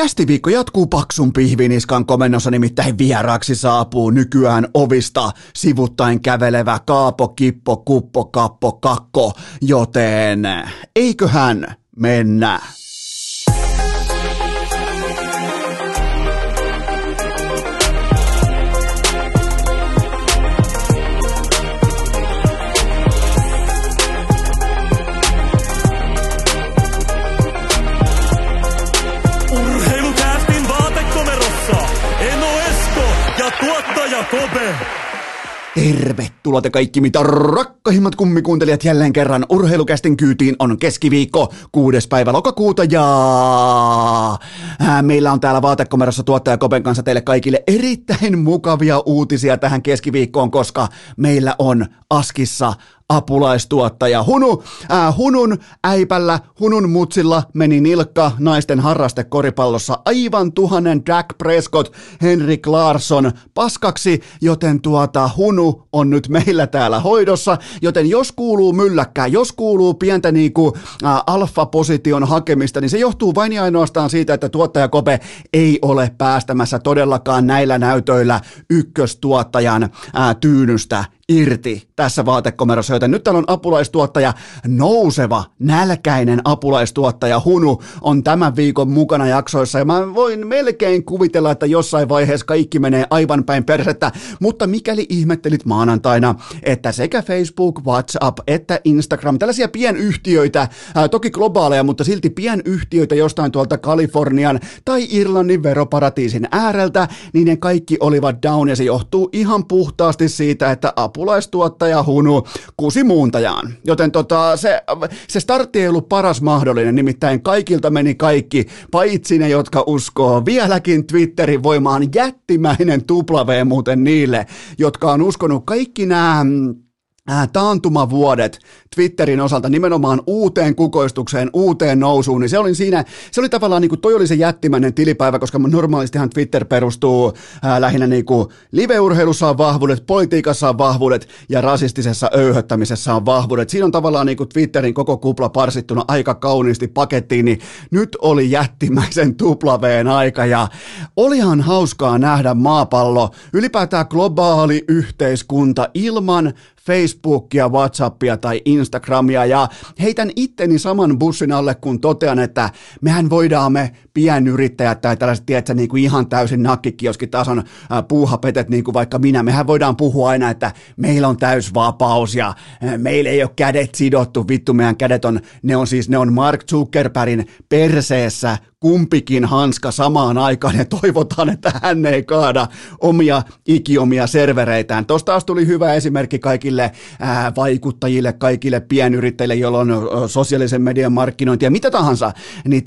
Kästiviikko jatkuu paksun pihviniskan komennossa, nimittäin vieraaksi saapuu nykyään ovista sivuttain kävelevä Kaapo Kippo Kuppo Kappo Kakko, joten eiköhän mennä. Tervetuloa te kaikki mitä rakkahimmat kummikuuntelijat jälleen kerran Urheilukästin kyytiin. On keskiviikko 6. päivä lokakuuta ja meillä on täällä vaatekomerossa tuottaja Kopen kanssa teille kaikille erittäin mukavia uutisia tähän keskiviikkoon, koska meillä on Askissa apulaistuottaja Hunu. Hunun äipällä, Hunun mutsilla meni nilkka naisten harrastekoripallossa aivan 1000 Dak Prescott Henrik Larsson paskaksi, joten Hunu on nyt meillä täällä hoidossa, joten jos kuuluu mylläkkää, jos kuuluu pientä niinku alfaposition hakemista, niin se johtuu vain ja ainoastaan siitä, että tuottaja Kope ei ole päästämässä todellakaan näillä näytöillä ykköstuottajan tyynystä irti tässä vaatekomerossa, joten nyt täällä on apulaistuottaja, nouseva, nälkäinen apulaistuottaja Hunu on tämän viikon mukana jaksoissa, ja mä voin melkein kuvitella, että jossain vaiheessa kaikki menee aivan päin persettä, mutta mikäli ihmettelit maanantaina, että sekä Facebook, WhatsApp että Instagram, tällaisia pienyhtiöitä, toki globaaleja, mutta silti pienyhtiöitä jostain tuolta Kalifornian tai Irlannin veroparatiisin ääreltä, niin ne kaikki olivat down, ja se johtuu ihan puhtaasti siitä, että apulaistuottaja Hunu kusi muuntajaan. Joten se startti ei ollut paras mahdollinen, nimittäin kaikilta meni kaikki, paitsi ne, jotka uskoo vieläkin Twitterin voimaan. Jättimäinen tuplavee muuten niille, jotka on uskonut kaikki nämä taantumavuodet Twitterin osalta nimenomaan uuteen kukoistukseen, uuteen nousuun, niin se oli tavallaan niin kuin toi oli se jättimäinen tilipäivä, koska normaalistihan Twitter perustuu lähinnä niin kuin live-urheilussa on vahvuudet, politiikassa on vahvuudet ja rasistisessa öyhöttämisessä on vahvuudet. Siinä on tavallaan niin kuin Twitterin koko kupla parsittuna aika kauniisti pakettiin, niin nyt oli jättimäisen tuplaveen aika ja olihan hauskaa nähdä maapallo, ylipäätään globaali yhteiskunta ilman Facebookia, WhatsAppia tai Instagramia ja heitän itteni saman bussin alle, kun totean, että mehän voidaan me pienyrittäjät tai tällaiset, tiedätkö, niin kuin ihan täysin nakkikioskitason puuhapetet, niin kuin vaikka minä, mehän voidaan puhua aina, että meillä on täysvapaus ja meillä ei ole kädet sidottu, vittu meidän kädet on, ne on Mark Zuckerbergin perseessä, kumpikin hanska samaan aikaan ja toivotaan, että hän ei kaada omia ikiomia servereitään. Tuosta taas tuli hyvä esimerkki kaikille vaikuttajille, kaikille pienyrittäjille, joilla on sosiaalisen median markkinointia, mitä tahansa, niin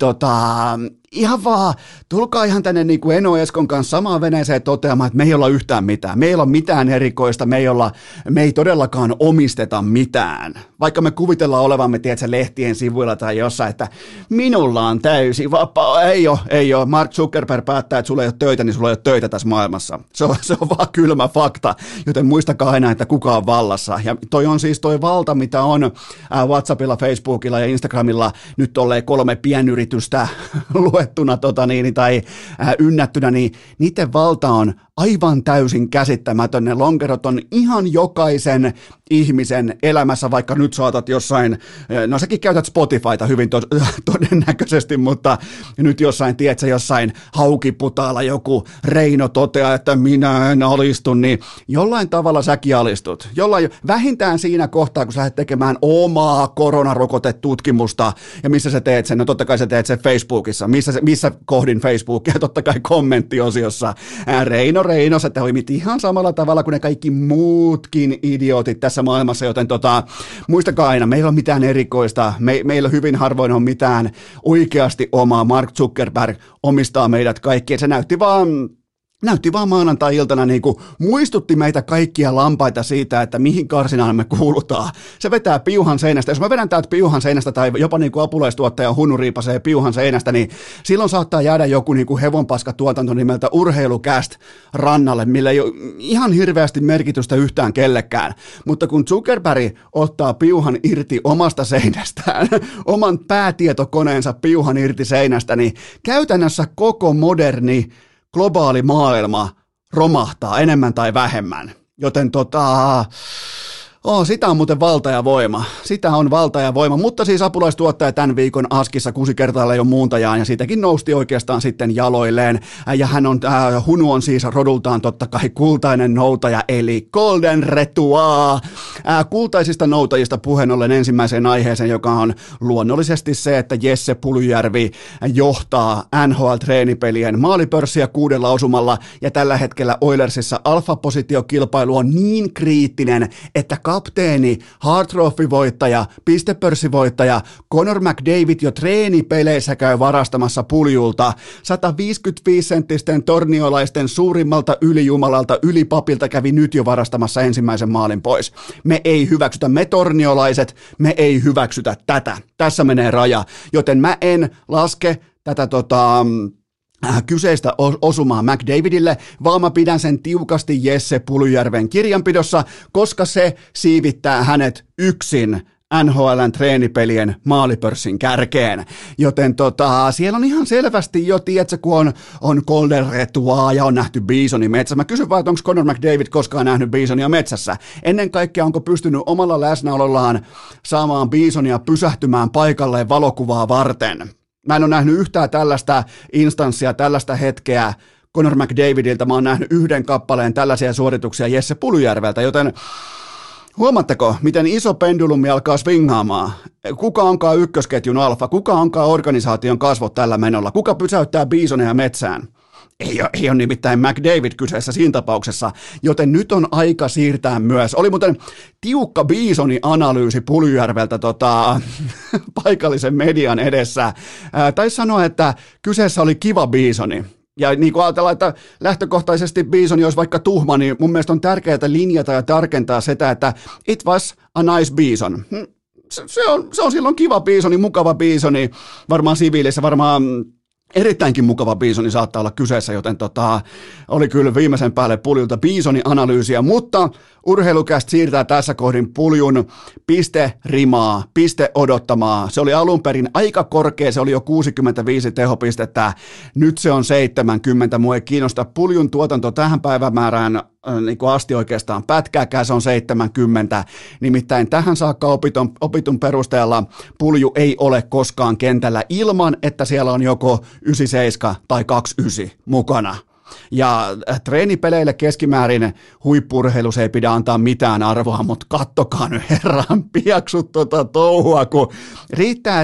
ihan vaan, tulkaa ihan tänne niin kuin Eno Eskon kanssa samaan veneeseen toteamaan, että me ei olla yhtään mitään. Me ei olla mitään erikoista, me ei todellakaan omisteta mitään. Vaikka me kuvitellaan olevamme, tiedätkö, lehtien sivuilla tai jossain, että minulla on täysi vapaa. Ei ole. Mark Zuckerberg päättää, että sulla ei ole töitä, niin sulla ei ole töitä tässä maailmassa. Se on vaan kylmä fakta, joten muistakaa aina, että kuka on vallassa. Ja toi on siis toi valta, mitä on WhatsAppilla, Facebookilla ja Instagramilla nyt olleen 3 pienyritystä ynnättynä, niin niiden valta on aivan täysin käsittämätön. Ne lonkerot on ihan jokaisen ihmisen elämässä, vaikka nyt saatat jossain, no säkin käytät Spotifyta hyvin todennäköisesti, mutta nyt jossain, tiedätkö, jossain Haukiputaalla joku Reino toteaa, että minä en alistu, niin jollain tavalla säkin alistut. Vähintään siinä kohtaa, kun sä lähdet tekemään omaa koronarokotetutkimusta, ja missä sä teet sen, no totta kai sä teet sen Facebookissa, missä kohdin Facebookia, totta kai kommenttiosiossa, Reino, sä toimit ihan samalla tavalla kuin ne kaikki muutkin idiotit tässä maailmassa, joten muistakaa aina, meillä on mitään erikoista, meillä hyvin harvoin on mitään oikeasti omaa, Mark Zuckerberg omistaa meidät kaikki, se näytti vaan näytti vaan maanantai-iltana niin kuin muistutti meitä kaikkia lampaita siitä, että mihin karsinaan me kuulutaan. Se vetää piuhan seinästä. Jos mä vedän täältä piuhan seinästä tai jopa niin kuin apulaistuottaja Hunnu riipasee piuhan seinästä, niin silloin saattaa jäädä joku niin kuin hevonpaskatuotanto nimeltä Urheilucast rannalle, millä ei ole ihan hirveästi merkitystä yhtään kellekään. Mutta kun Zuckerberg ottaa piuhan irti omasta seinästään, oman päätietokoneensa piuhan irti seinästä, niin käytännössä koko moderni globaali maailma romahtaa enemmän tai vähemmän, joten sitä on muuten valta ja voima. Sitä on valta ja voima, mutta siis apulaistuottaja tämän viikon Askissa 6 kertaa jo muuntajaan ja siitäkin nousti oikeastaan sitten jaloilleen. Ja hän on, Hunu on siis rodultaan totta kai kultainen noutaja eli Golden Retriever. Kultaisista noutajista puheen ollen ensimmäiseen aiheeseen, joka on luonnollisesti se, että Jesse Puljujärvi johtaa NHL-treenipelien maalipörssiä 6 osumalla ja tällä hetkellä Oilersissa alfapositiokilpailu on niin kriittinen, että kapteeni, Hart Trophy-voittaja, pistepörssivoittaja Connor McDavid jo treenipeleissä käy varastamassa Puljulta. 155-senttisten torniolaisten suurimmalta ylijumalalta ylipapilta kävi nyt jo varastamassa ensimmäisen maalin pois. Me ei hyväksytä, me torniolaiset, me ei hyväksytä tätä. Tässä menee raja, joten mä en laske tätä kyseistä osumaa McDavidille, vaan mä pidän sen tiukasti Jesse Puljujärven kirjanpidossa, koska se siivittää hänet yksin NHL:n treenipelien maalipörssin kärkeen. Joten siellä on ihan selvästi jo, tiedätkö, kun on Golden Retriever ja on nähty biisoni metsässä. Mä kysyn vaan, että onko Conor McDavid koskaan nähnyt biisonia metsässä. Ennen kaikkea, onko pystynyt omalla läsnäolollaan saamaan biisonia pysähtymään paikalleen valokuvaa varten. Mä en ole nähnyt yhtään tällaista instanssia, tällaista hetkeä Connor McDavidiltä. Mä oon nähnyt 1 kappaleen tällaisia suorituksia Jesse Puljujärveltä, joten huomatteko, miten iso pendulumi alkaa swingaamaan? Kuka onkaan ykkösketjun alfa? Kuka onkaan organisaation kasvot tällä menolla? Kuka pysäyttää biisoneja metsään? Ei ole nimittäin McDavid kyseessä siinä tapauksessa, joten nyt on aika siirtää myös. Oli muuten tiukka biisoni-analyysi Puljujärveltä paikallisen median edessä. Taisi sanoa, että kyseessä oli kiva biisoni. Ja niin kuin ajatellaan, että lähtökohtaisesti biisoni olisi vaikka tuhma, niin mun mielestä on tärkeää linjata ja tarkentaa sitä, että it was a nice bison. Se on silloin kiva biisoni, mukava biisoni, varmaan siviilissä, varmaan erittäinkin mukava biisoni saattaa olla kyseessä, joten oli kyllä viimeisen päälle Puljulta biisoni-analyysiä, mutta Urheilucast siirtää tässä kohdin Puljun pisterimaa, pisteodottamaa. Se oli alun perin aika korkea, se oli jo 65 tehopistettä, nyt se on 70. Mua ei kiinnosta Puljun tuotanto tähän päivämäärään niin kuin asti oikeastaan pätkääkään, se on 70. Nimittäin tähän saakka opitun perusteella Pulju ei ole koskaan kentällä ilman, että siellä on joko 97 tai 29 mukana. Ja treenipeleille keskimäärin huippurheilus ei pidä antaa mitään arvoa, mutta kattokaa nyt herran piaksut touhua, kun riittää,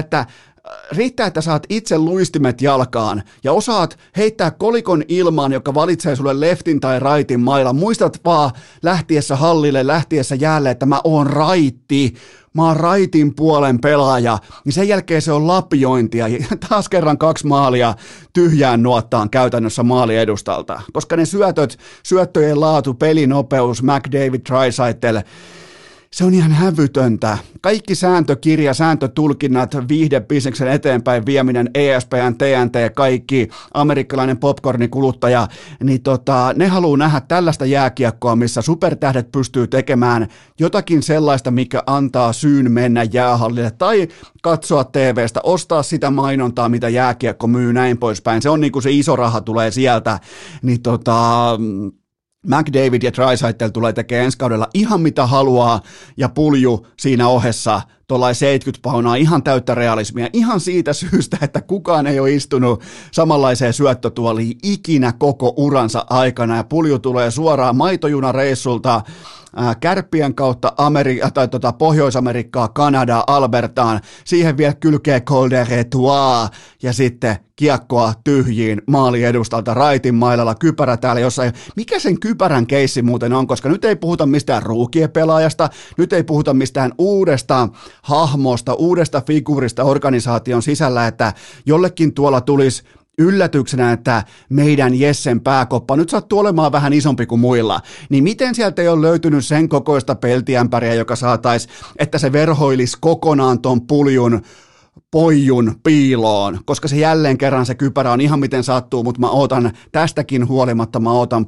että saat itse luistimet jalkaan ja osaat heittää kolikon ilmaan, joka valitsee sulle leftin tai raitin mailan. Muistat vaan lähtiessä hallille, lähtiessä jäälle, että mä oon raitti. Mä oon raitin puolen pelaaja, niin sen jälkeen se on lapiointia. Taas kerran 2 maalia tyhjään nuottaan käytännössä maaliedustalta, koska ne syöttöjen laatu, pelinopeus, McDavid, Draisaitl, se on ihan hävytöntä. Kaikki sääntökirja, sääntötulkinnat, viihdebisneksen eteenpäin vieminen, ESPN, TNT, kaikki, amerikkalainen popcornikuluttaja, niin ne haluaa nähdä tällaista jääkiekkoa, missä supertähdet pystyy tekemään jotakin sellaista, mikä antaa syyn mennä jäähallille tai katsoa TVstä, ostaa sitä mainontaa, mitä jääkiekko myy, näin poispäin. Se on niin kuin se iso raha tulee sieltä, niin McDavid ja Draisaitl tulee tekemään ensi kaudella ihan mitä haluaa ja Pulju siinä ohessa tuollain 70 paunaa ihan täyttä realismia ihan siitä syystä, että kukaan ei ole istunut samanlaiseen syöttötuoliin ikinä koko uransa aikana ja Pulju tulee suoraan maitojunareissulta Kärppien kautta Pohjois-Amerikkaa, Kanadaa, Albertaan, siihen vielä kylkee Golden Retriever ja sitten kiekkoa tyhjiin maaliedustalta raitin mailalla kypärä täällä jossain. Mikä sen kypärän keissi muuten on, koska nyt ei puhuta mistään ruukiepelaajasta, nyt ei puhuta mistään uudesta hahmosta, uudesta figuurista organisaation sisällä, että jollekin tuolla tulisi yllätyksenä, että meidän Jessen pääkoppa nyt sattuu olemaan vähän isompi kuin muilla, niin miten sieltä ei ole löytynyt sen kokoista peltiämpäriä, joka saataisiin, että se verhoilisi kokonaan ton Puljun poijun piiloon, koska se jälleen kerran se kypärä on ihan miten sattuu, mutta mä ootan tästäkin huolimatta, mä ootan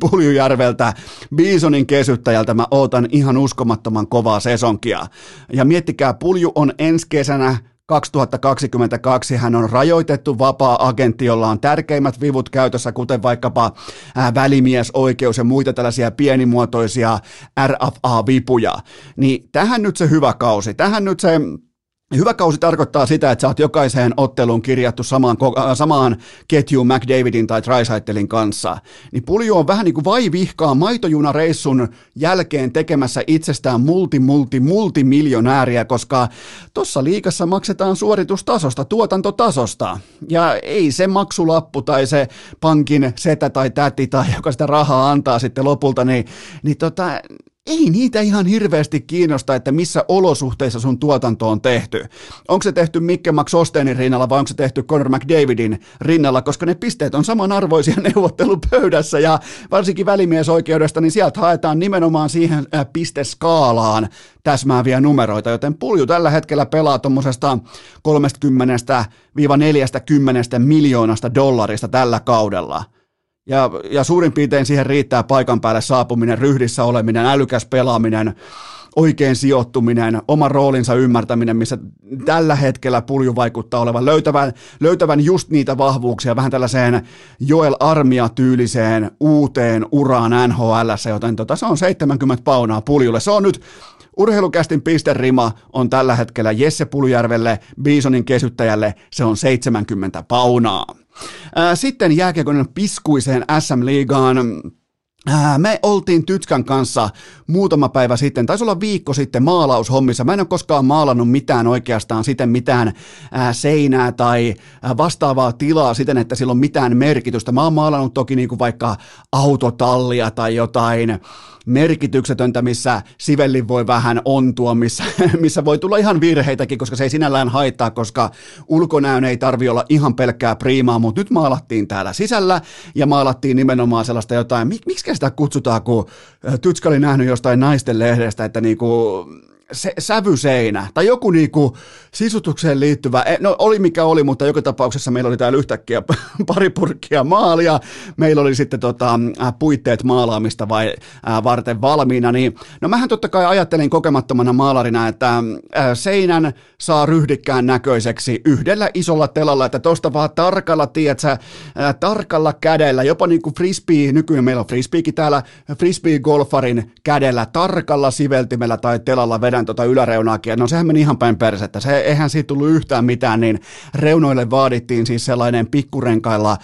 Puljujärveltä, Bisonin kesyttäjältä, mä ootan ihan uskomattoman kovaa sesonkia. Ja miettikää, Pulju on ensi kesänä 2022, hän on rajoitettu vapaa-agentti, jolla on tärkeimmät vivut käytössä, kuten vaikkapa välimiesoikeus ja muita tällaisia pienimuotoisia RFA-vipuja. Niin tähän nyt se hyvä kausi, tähän nyt se... Hyvä kausi tarkoittaa sitä, että sä oot jokaiseen otteluun kirjattu samaan ketjuun McDavidin tai Draisaitlin kanssa. Niin Pulju on vähän niin kuin vaivihkaa maitojunareissun jälkeen tekemässä itsestään multimiljonääriä, koska tuossa liigassa maksetaan suoritustasosta, tuotantotasosta. Ja ei se maksulappu tai se pankin setä tai täti tai joka sitä rahaa antaa sitten lopulta, ei niitä ihan hirveästi kiinnosta, että missä olosuhteissa sun tuotanto on tehty. Onko se tehty Mikke Max Osteenin rinnalla vai onko se tehty Connor McDavidin rinnalla, koska ne pisteet on samanarvoisia neuvottelupöydässä ja varsinkin välimiesoikeudesta, niin sieltä haetaan nimenomaan siihen pisteskaalaan täsmääviä numeroita, joten Pulju tällä hetkellä pelaa tuommoisesta 30-40 miljoonasta dollarista tällä kaudella. Ja suurin piirtein siihen riittää paikan päälle saapuminen, ryhdissä oleminen, älykäs pelaaminen, oikein sijoittuminen, oman roolinsa ymmärtäminen, missä tällä hetkellä Pulju vaikuttaa olevan, löytävän just niitä vahvuuksia vähän tällaiseen Joel Armia-tyyliseen uuteen uraan NHL:ssä, joten se on 70 paunaa Puljulle. Se on nyt Urheilukästin pisterima on tällä hetkellä Jesse Puljujärvelle, Bisonin kesyttäjälle, se on 70 paunaa. Sitten jääkiekon piskuiseen SM-liigaan. Me oltiin Tytskän kanssa muutama päivä sitten, taisi olla viikko sitten maalaushommissa. Mä en ole koskaan maalannut mitään oikeastaan siten mitään seinää tai vastaavaa tilaa siten, että sillä on mitään merkitystä. Mä oon maalannut toki niinku vaikka autotallia tai jotain merkityksetöntä, missä sivellin voi vähän ontua, missä voi tulla ihan virheitäkin, koska se ei sinällään haittaa, koska ulkonäön ei tarvi olla ihan pelkkää priimaa, mutta nyt maalattiin täällä sisällä ja maalattiin nimenomaan sellaista jotain, miksi sitä kutsutaan, kun Tytskä oli nähnyt jostain naisten lehdestä, että niinku se, sävyseinä tai joku niinku sisutukseen liittyvä, no oli mikä oli, mutta joka tapauksessa meillä oli täällä yhtäkkiä pari purkkia maalia, meillä oli sitten puitteet maalaamista varten valmiina, niin no mähän totta kai ajattelin kokemattomana maalarina, että seinän saa ryhdikkään näköiseksi yhdellä isolla telalla, että tosta vaan tarkalla, tarkalla kädellä, jopa niinku frisbee, nykyään meillä on frisbeekin täällä, frisbee-golfarin kädellä, tarkalla siveltimellä tai telalla vedän yläreunaakin, ja no sehän meni ihan päin persettä, eihän siitä tullut yhtään mitään, niin reunoille vaadittiin siis sellainen pikkurenkailla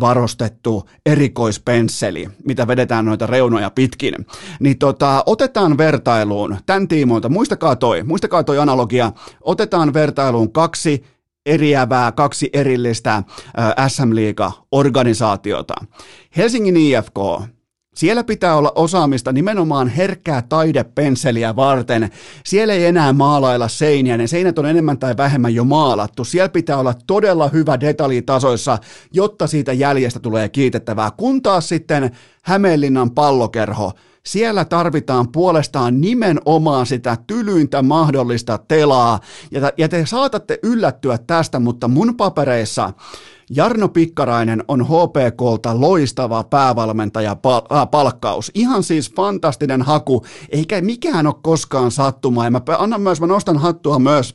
varustettu erikoispensseli, mitä vedetään noita reunoja pitkin. Niin otetaan vertailuun, tämän tiimoilta, muistakaa toi analogia, otetaan vertailuun kaksi erillistä SM-liiga-organisaatiota. Helsingin IFK. Siellä pitää olla osaamista nimenomaan herkkää taidepensseliä varten. Siellä ei enää maalailla seiniä, ne seinät on enemmän tai vähemmän jo maalattu. Siellä pitää olla todella hyvä detaljitasoissa, jotta siitä jäljestä tulee kiitettävää. Kun taas sitten Hämeenlinnan pallokerho. Siellä tarvitaan puolestaan nimenomaan sitä tylyintä mahdollista telaa. Ja te saatatte yllättyä tästä, mutta mun papereissa Jarno Pikkarainen on HPK:lta loistava päävalmentaja palkkaus. Ihan siis fantastinen haku, eikä mikään ole koskaan sattumaa. Ja mä nostan hattua myös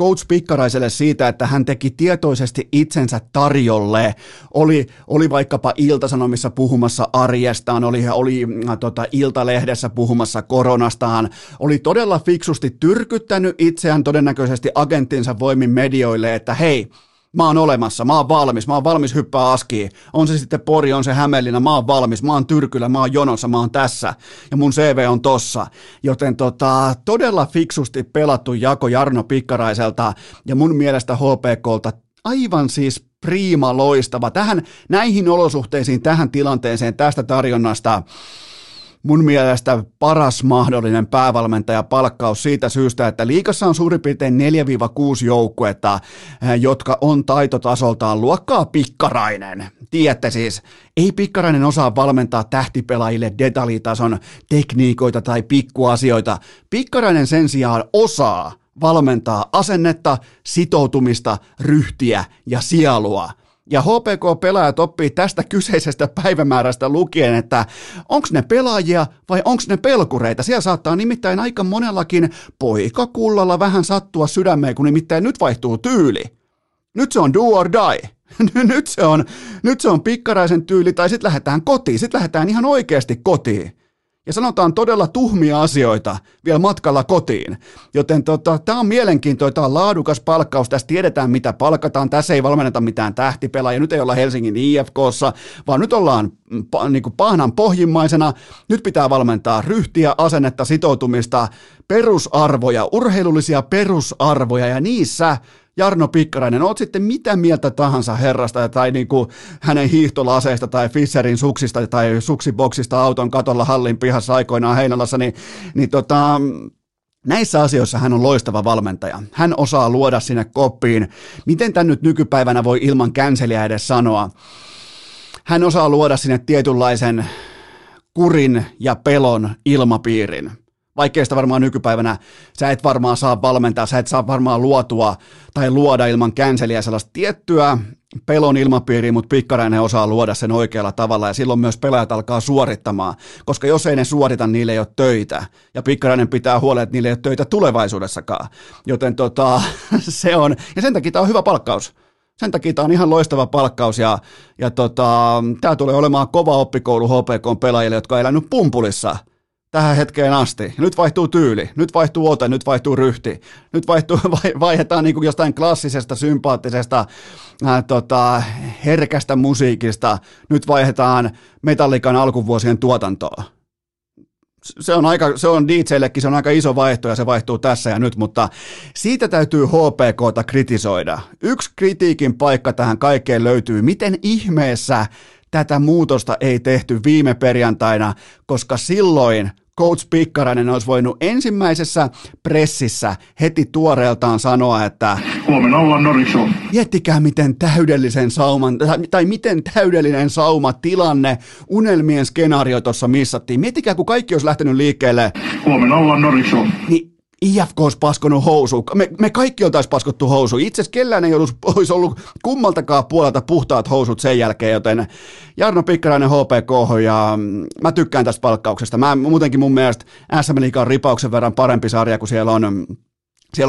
coach Pikkaraiselle siitä, että hän teki tietoisesti itsensä tarjolle. Oli vaikkapa Ilta-Sanomissa puhumassa arjestaan, oli Iltalehdessä puhumassa koronastaan, oli todella fiksusti tyrkyttänyt itseään todennäköisesti agenttinsa voimin medioille, että hei, mä oon olemassa, mä oon valmis hyppää askiin. On se sitten Pori, on se Hämeenlinna, mä oon valmis, mä oon Tyrkylä, mä oon jonossa, mä oon tässä ja mun CV on tossa. Joten todella fiksusti pelattu jako Jarno Pikkaraiselta ja mun mielestä HPK:lta aivan siis priima loistava. Näihin olosuhteisiin, tähän tilanteeseen, tästä tarjonnasta mun mielestä paras mahdollinen päävalmentajapalkkaus siitä syystä, että liigassa on suurin piirtein 4-6 joukkuetta, jotka on taitotasoltaan luokkaa Pikkarainen. Tiedätte siis, ei Pikkarainen osaa valmentaa tähtipelaajille detaljitason tekniikoita tai pikkuasioita. Pikkarainen sen sijaan osaa valmentaa asennetta, sitoutumista, ryhtiä ja sielua. Ja HPK-pelaajat oppii tästä kyseisestä päivämäärästä lukien, että onko ne pelaajia vai onko ne pelkureita. Siellä saattaa nimittäin aika monellakin poikakullalla vähän sattua sydämeen, kun nimittäin nyt vaihtuu tyyli. Nyt se on do or die. Nyt se on Pikkaraisen tyyli, tai sitten lähdetään kotiin. Sitten lähdetään ihan oikeasti kotiin. Ja sanotaan todella tuhmia asioita vielä matkalla kotiin. Joten tämä on mielenkiintoinen, tämä on laadukas palkkaus. Tässä tiedetään, mitä palkataan. Tässä ei valmenneta mitään tähtipelaajia. Nyt ei olla Helsingin IFK:ssa, vaan nyt ollaan niin kuin pahnan pohjimmaisena. Nyt pitää valmentaa ryhtiä, asennetta, sitoutumista, perusarvoja, urheilullisia perusarvoja. Ja niissä, Jarno Pikkarainen, oot sitten mitä mieltä tahansa herrasta tai niin kuin hänen hiihtolaseista tai Fisherin suksista tai suksiboksista auton katolla hallin pihassa aikoinaan Heinolassa, niin näissä asioissa hän on loistava valmentaja. Hän osaa luoda sinne koppiin. Miten tämän nyt nykypäivänä voi ilman känseliä edes sanoa? Hän osaa luoda sinne tietynlaisen kurin ja pelon ilmapiirin. Vaikkei sitä varmaan nykypäivänä, sä et varmaan saa valmentaa, sä et saa varmaan luotua tai luoda ilman känseliä sellaista tiettyä pelon ilmapiiriä, mutta Pikkarainen osaa luoda sen oikealla tavalla ja silloin myös pelaajat alkaa suorittamaan, koska jos ei ne suorita, niille ei ole töitä ja Pikkarainen pitää huolen, että niille ei ole töitä tulevaisuudessakaan, joten se on, ja sen takia tämä on hyvä palkkaus. Sen takia tämä on ihan loistava palkkaus ja tämä tulee olemaan kova oppikoulu HPK-pelaajille, jotka on elänyt pumpulissa tähän hetkeen asti. Nyt vaihtuu tyyli, nyt vaihtuu ote, nyt vaihtuu ryhti, nyt vaihdetaan niin kuin jostain klassisesta, sympaattisesta, herkästä musiikista, nyt vaihdetaan Metallican alkuvuosien tuotantoa. Se on DJ:llekin, se on aika iso vaihto ja se vaihtuu tässä ja nyt, mutta siitä täytyy HPK:ta kritisoida. Yksi kritiikin paikka tähän kaikkeen löytyy, miten ihmeessä tätä muutosta ei tehty viime perjantaina, koska silloin coach Pikkarainen olisi voinut ensimmäisessä pressissä heti tuoreeltaan sanoa, että huomenna ollaan Norwich-show. Miettikää miten täydellisen sauman, tai miten täydellinen sauma tilanne, unelmien skenaario tuossa missattiin. Miettikää, kun kaikki olisi lähtenyt liikkeelle. Huomenna ollaan Norwich-show. Niin IFK olisi paskonut housuun. Me kaikki oltaisiin paskottu housuun. Itse asiassa kellään ei olisi ollut kummaltakaan puolelta puhtaat housut sen jälkeen, joten Jarno Pikkarainen HPK, ja mä tykkään tästä palkkauksesta. Muutenkin mun mielestä SM-liiga on ripauksen verran parempi sarja, kun siellä on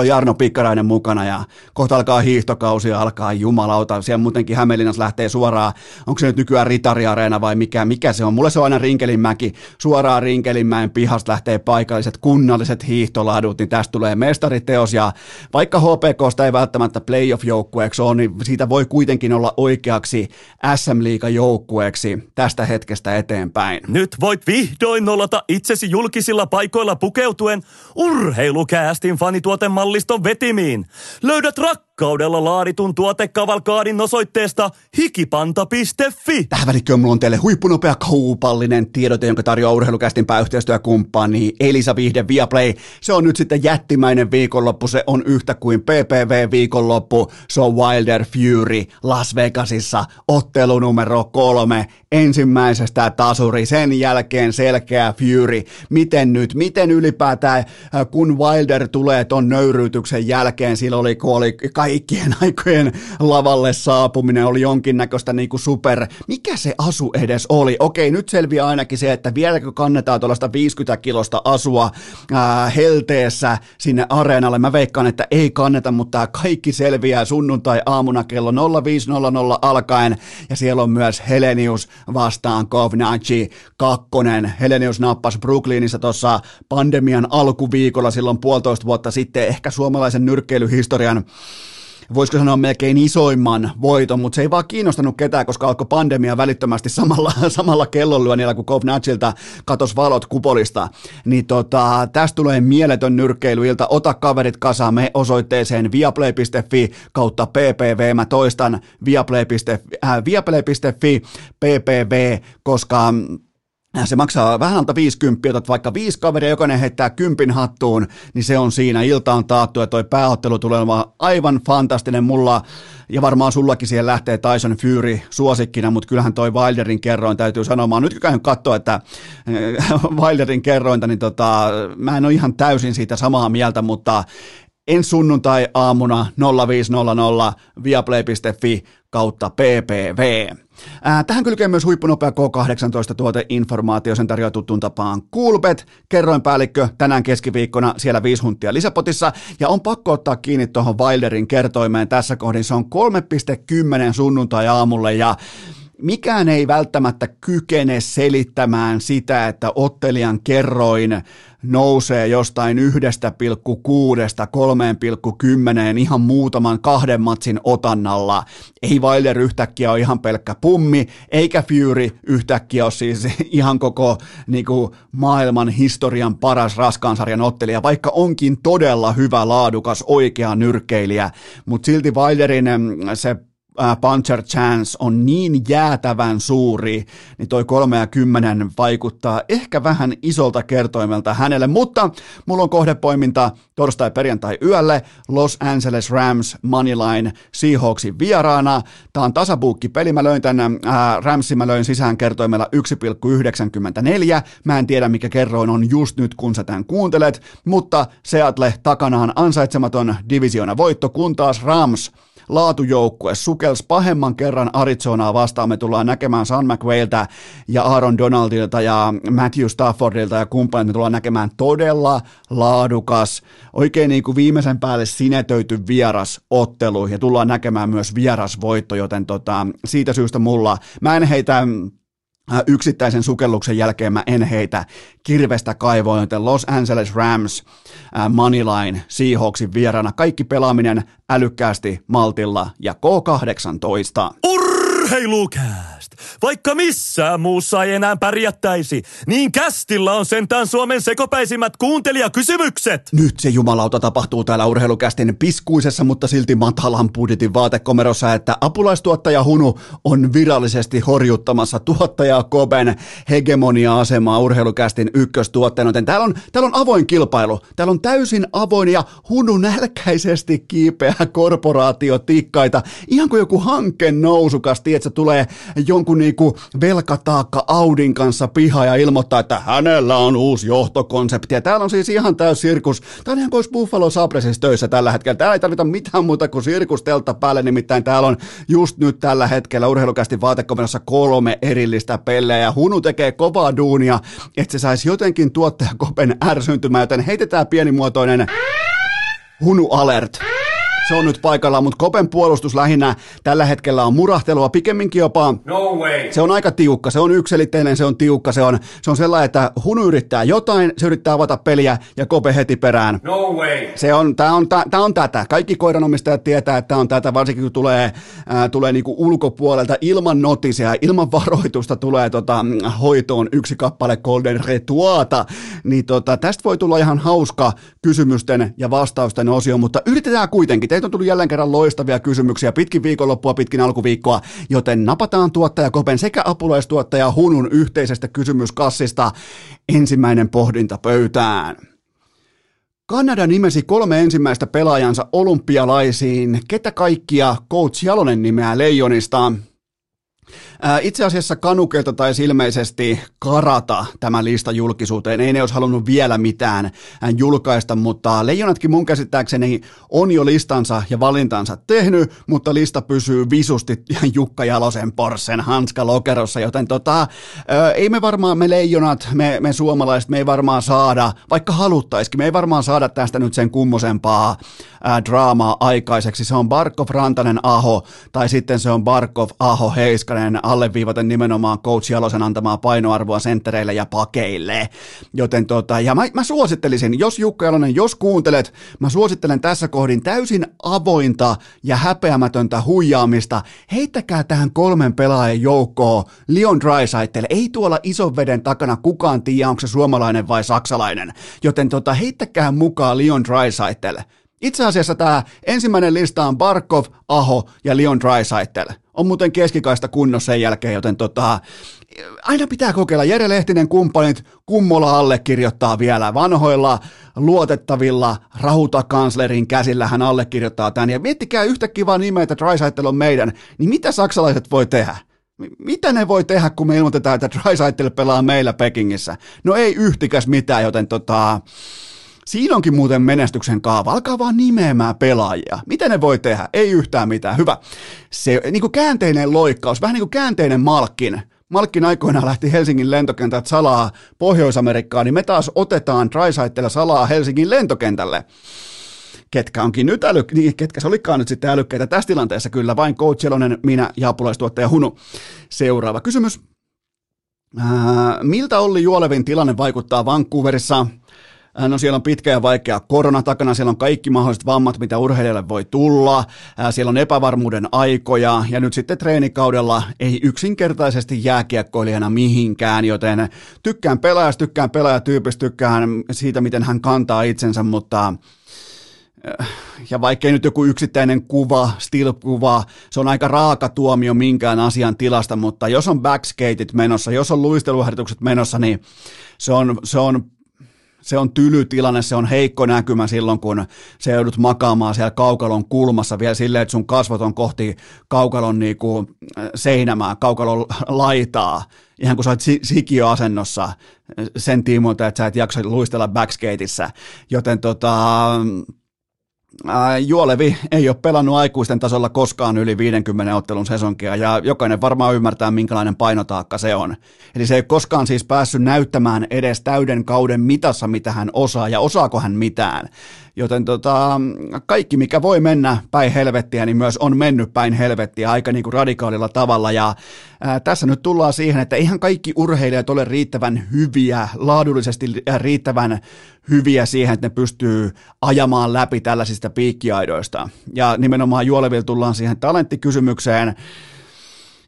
Jarno Pikkarainen mukana ja kohta alkaa hiihtokausi ja alkaa jumalauta. Siellä muutenkin Hämeenlinnassa lähtee suoraan, onko se nyt nykyään Ritariareena vai mikä se on. Mulle se on aina Rinkelinmäki, suoraan Rinkelinmäen pihasta lähtee paikalliset kunnalliset hiihtoladut, niin tästä tulee mestariteos. Ja vaikka HPK:sta ei välttämättä playoff-joukkueeksi ole, niin siitä voi kuitenkin olla oikeaksi SM-liiga-joukkueeksi tästä hetkestä eteenpäin. Nyt voit vihdoin nollata itsesi julkisilla paikoilla pukeutuen Urheilukäästin fanituoten malliston vetimiin. Löydät rakkaudella laaditun tuotekavalkaadin osoitteesta hikipanta.fi. Tähän välikköön mulla on teille huippunopea kaupallinen tiedote, jonka tarjoaa Urheilukästin pääyhteistyökumppani Elisa Vihde Viaplay. Se on nyt sitten jättimäinen viikonloppu. Se on yhtä kuin PPV-viikonloppu. Se on Wilder Fury Las Vegasissa. Ottelu numero 3 ensimmäisestä tasuri. Sen jälkeen selkeä Fury. Miten nyt? Miten ylipäätään, kun Wilder tulee ton nöyryytyksen jälkeen, silloin oli kaikkien aikojen lavalle saapuminen, oli jonkinnäköistä niin kuin super, mikä se asu edes oli? Okei, nyt selviää ainakin se, että vieläkö kannetaan tuollaista 50-kilosta asua helteessä sinne areenalle. Mä veikkaan, että ei kanneta, mutta tämä kaikki selviää sunnuntai-aamuna kello 05.00 alkaen, ja siellä on myös Helenius vastaan Kovnacki 2. Helenius nappasi Brooklynissa tuossa pandemian alkuviikolla silloin 1,5 vuotta sitten ehkä suomalaisen nyrkkeilyhistorian, voisiko sanoa melkein isoimman voiton, mutta se ei vaan kiinnostanut ketään, koska alkoi pandemia välittömästi samalla kellonlyönnillä, kun Kovnatsilta katosi valot kupolista. Niin tästä tulee mieletön nyrkkeilyilta. Ota kaverit kasaan, me osoitteeseen viaplay.fi/ppv. Mä toistan viaplay.fi ppv, koska Se maksaa vähän alta 50, otat vaikka 5 kaveria, jokainen heittää 10 hattuun, niin se on siinä. Ilta on taattu ja toi pääottelu tulee olemaan aivan fantastinen mulla. Ja varmaan sullakin siihen lähtee Tyson Fury suosikkina, mutta kyllähän toi Wilderin kerroin täytyy sanomaan. Nyt kun käyn katsoa, että Wilderin kerrointa, niin mä en ole ihan täysin siitä samaa mieltä, mutta en sunnuntai aamuna 0500 viaplay.fi kautta ppv. Tähän kylkee myös huippunopea K18-tuoteinformaatio, sen tarjoaa tuttuun tapaan Kulpet, kerroinpäällikkö tänään keskiviikkona siellä 5 huntia lisäpotissa, ja on pakko ottaa kiinni tuohon Wilderin kertoimeen tässä kohdin, se on 3,10 sunnuntai-aamulle, ja mikään ei välttämättä kykene selittämään sitä, että ottelijan kerroin nousee jostain 1,6–3,10 ihan muutaman 2 matsin otannalla. Ei Wilder yhtäkkiä ole ihan pelkkä pummi, eikä Fury yhtäkkiä ole siis ihan koko maailman historian paras raskaansarjan ottelija, vaikka onkin todella hyvä, laadukas, oikea nyrkkeilijä, mutta silti Wilderin se puncher chance on niin jäätävän suuri, niin toi 3,10 vaikuttaa ehkä vähän isolta kertoimelta hänelle, mutta mulla on kohdepoiminta torstai-perjantai yölle, Los Angeles Rams Moneyline Seahawksin vieraana, tää on tasapuukkipeli, mä löin tänne Ramsin, mä löin sisään kertoimella 1,94, mä en tiedä mikä kerroin on just nyt kun sä tän kuuntelet, mutta Seattle takanaan ansaitsematon divisioona voitto, kun taas Rams laatujoukkue sukelsi pahemman kerran Arizonaa vastaan. Me tullaan näkemään Sean McVayltä ja Aaron Donaldilta ja Matthew Staffordilta ja kumppanilta. Me tullaan näkemään todella laadukas, oikein viimeisen päälle sinetöity vieras ottelu. Ja tullaan näkemään myös vierasvoitto, joten siitä syystä mä en heitä yksittäisen sukelluksen jälkeen kirvestä kaivoon, joten Los Angeles Rams, Moneyline, Seahawksin vieraana. Kaikki pelaaminen älykkäästi, maltilla ja K18. Urheilukääst! Vaikka missään muussa ei enää pärjättäisi, niin kästillä on sentään Suomen sekopäisimmät kuuntelijakysymykset. Nyt se jumalauta tapahtuu täällä Urheilukästin piskuisessa, mutta silti matalan budjetin vaatekomerossa, että apulaistuottaja Hunu on virallisesti horjuttamassa tuottaja Koben hegemonia-asemaa Urheilukästin ykköstuotteen. Joten täällä on avoin kilpailu. Täällä on täysin avoin ja Hunu nälkäisesti kiipeää korporaatiotikkaita. Ihan kuin joku hanke nousukas, että se tulee jonkun velkataakka Audin kanssa pihaa ja ilmoittaa, että hänellä on uusi johtokonsepti. Ja täällä on siis ihan täys sirkus. Tää on ihan kuin Buffalo Sabresissa töissä tällä hetkellä. Täällä ei tarvita mitään muuta kuin sirkusteltta päälle. Nimittäin täällä on just nyt tällä hetkellä Urheilukästin vaatekomennossa 3 erillistä pelleä. Ja Hunu tekee kovaa duunia, että se saisi jotenkin tuottajakopen ärsyntymään. Joten heitetään pienimuotoinen Hunu alert. Se on nyt paikallaan, mutta Kopen puolustus lähinnä tällä hetkellä on murahtelua, pikemminkin jopa. No way. Se on aika tiukka, se on yksiselitteinen, se on tiukka, se on sellainen, että Hunu yrittää jotain, se yrittää avata peliä ja Kope heti perään. No way. Tää on tätä. Kaikki koiranomistajat tietää, että on tätä, varsinkin kun tulee ulkopuolelta ilman notisia, ilman varoitusta tulee hoitoon 1 kappale Golden Retrieverta, niin tästä voi tulla ihan hauska kysymysten ja vastausten osio, mutta yritetään kuitenkin. Teitä on tullut jälleen kerran loistavia kysymyksiä pitkin viikonloppua, pitkin alkuviikkoa, joten napataan tuottaja Kopen sekä apulaistuottaja Hunun yhteisestä kysymyskassista ensimmäinen pohdinta pöytään. Kanada nimesi 3 ensimmäistä pelaajansa olympialaisiin. Ketä kaikkia coach Jalonen nimeää Leijonista? Itse asiassa Kanukelta taisi ilmeisesti karata tämä lista julkisuuteen. Ei ne olisi halunnut vielä mitään julkaista, mutta Leijonatkin mun käsittääkseni on jo listansa ja valintansa tehnyt, mutta lista pysyy visusti Jukka Jalosen Porschen hanskalokerossa, joten ei me varmaan me Leijonat, me suomalaiset, me ei varmaan saada, vaikka haluttaisikin, me ei varmaan saada tästä nyt sen kummosempaa draamaa aikaiseksi. Se on Barkov, Rantanen, Aho, tai sitten se on Barkov, Aho, Heiskanen, alleviivaten nimenomaan coach Jalosen antamaa painoarvoa senttereille ja pakeille. Joten ja mä suosittelisin, jos Jukka Jalonen, jos kuuntelet, mä suosittelen tässä kohdin täysin avointa ja häpeämätöntä huijaamista. Heittäkää tähän 3 pelaajan joukkoon Leon Draisaitl. Ei tuolla ison veden takana kukaan tiedä, onko se suomalainen vai saksalainen. Joten heittäkää mukaan Leon Draisaitl. Itse asiassa tämä ensimmäinen lista on Barkov, Aho ja Leon Draisaitl. On muuten keskikaista kunnossa sen jälkeen, joten aina pitää kokeilla. Jere Lehtinen kumppanit kummolla allekirjoittaa vielä vanhoilla, luotettavilla, rahutakanslerin käsillä hän allekirjoittaa tämän. Ja miettikää yhtä kivaa nimeä, että Draisaitl on meidän, niin mitä saksalaiset voi tehdä? Mitä ne voi tehdä, kun me ilmoitetaan, että Draisaitl pelaa meillä Pekingissä? No ei yhtikäs mitään, joten siinä onkin muuten menestyksen kaava. Alkaa vaan nimeämään pelaajia. Mitä ne voi tehdä? Ei yhtään mitään. Hyvä. Se niin kuin käänteinen loikkaus, vähän niin kuin käänteinen Malkin. Malkin aikoinaan lähti Helsingin lentokentältä salaa Pohjois-Amerikkaan, niin me taas otetaan Draisaitlilla salaa Helsingin lentokentälle. Ketkä se olikaan nyt sitten älykkäitä tässä tilanteessa? Kyllä vain Coach Jalonen, minä, Jaapulaistuottaja Hunu. Seuraava kysymys. Miltä Olli Juolevin tilanne vaikuttaa Vancouverissa? No siellä on pitkä ja vaikea korona takana, siellä on kaikki mahdolliset vammat, mitä urheilijalle voi tulla, siellä on epävarmuuden aikoja ja nyt sitten treenikaudella ei yksinkertaisesti jääkiekkoilijana mihinkään, joten tykkään pelaajatyypistä, tykkään siitä, miten hän kantaa itsensä, mutta ja vaikkei nyt joku yksittäinen kuva, still-kuva, se on aika raaka tuomio minkään asian tilasta, mutta jos on backskateit menossa, jos on luisteluharjoitukset menossa, niin se on tyly tilanne, se on heikko näkymä silloin, kun sä joudut makaamaan siellä kaukalon kulmassa vielä silleen, että sun kasvot on kohti kaukalon seinämää, kaukalon laitaa, ihan kun sä oot sikiöasennossa sen tiimoilta, että sä et jaksa luistella backskateissä. Joten Juolevi ei ole pelannut aikuisten tasolla koskaan yli 50 ottelun sesonkia ja jokainen varmaan ymmärtää, minkälainen painotaakka se on. Eli se ei koskaan siis päässyt näyttämään edes täyden kauden mitassa, mitä hän osaa ja osaako hän mitään. Joten kaikki, mikä voi mennä päin helvettiä, niin myös on mennyt päin helvettiä aika niin kuin radikaalilla tavalla. Ja tässä nyt tullaan siihen, että eihän kaikki urheilijat ole riittävän hyviä, laadullisesti riittävän hyviä siihen, että ne pystyy ajamaan läpi tällaisista piikkiaidoista. Ja nimenomaan Juolevilla tullaan siihen talenttikysymykseen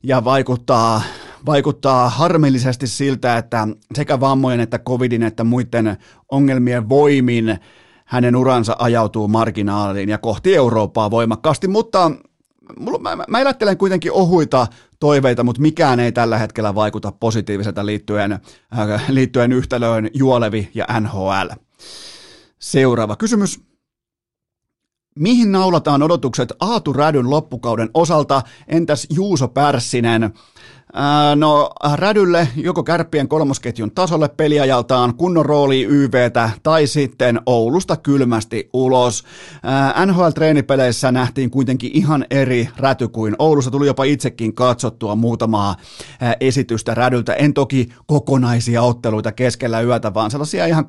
ja vaikuttaa harmillisesti siltä, että sekä vammojen että covidin että muiden ongelmien voimin hänen uransa ajautuu marginaaliin ja kohti Eurooppaa voimakkaasti, mutta mä elättelen kuitenkin ohuita toiveita, mutta mikään ei tällä hetkellä vaikuta positiiviselta liittyen yhtälöön Juolevi ja NHL. Seuraava kysymys. Mihin naulataan odotukset Aatu Rädyn loppukauden osalta? Entäs Juuso Pärssinen? No Rädylle joko Kärppien kolmosketjun tasolle peliajaltaan, kunnon rooli YVtä tai sitten Oulusta kylmästi ulos. NHL-treenipeleissä nähtiin kuitenkin ihan eri Räty kuin Oulussa. Tuli jopa itsekin katsottua muutamaa esitystä Rädyltä. En toki kokonaisia otteluita keskellä yötä, vaan sellaisia ihan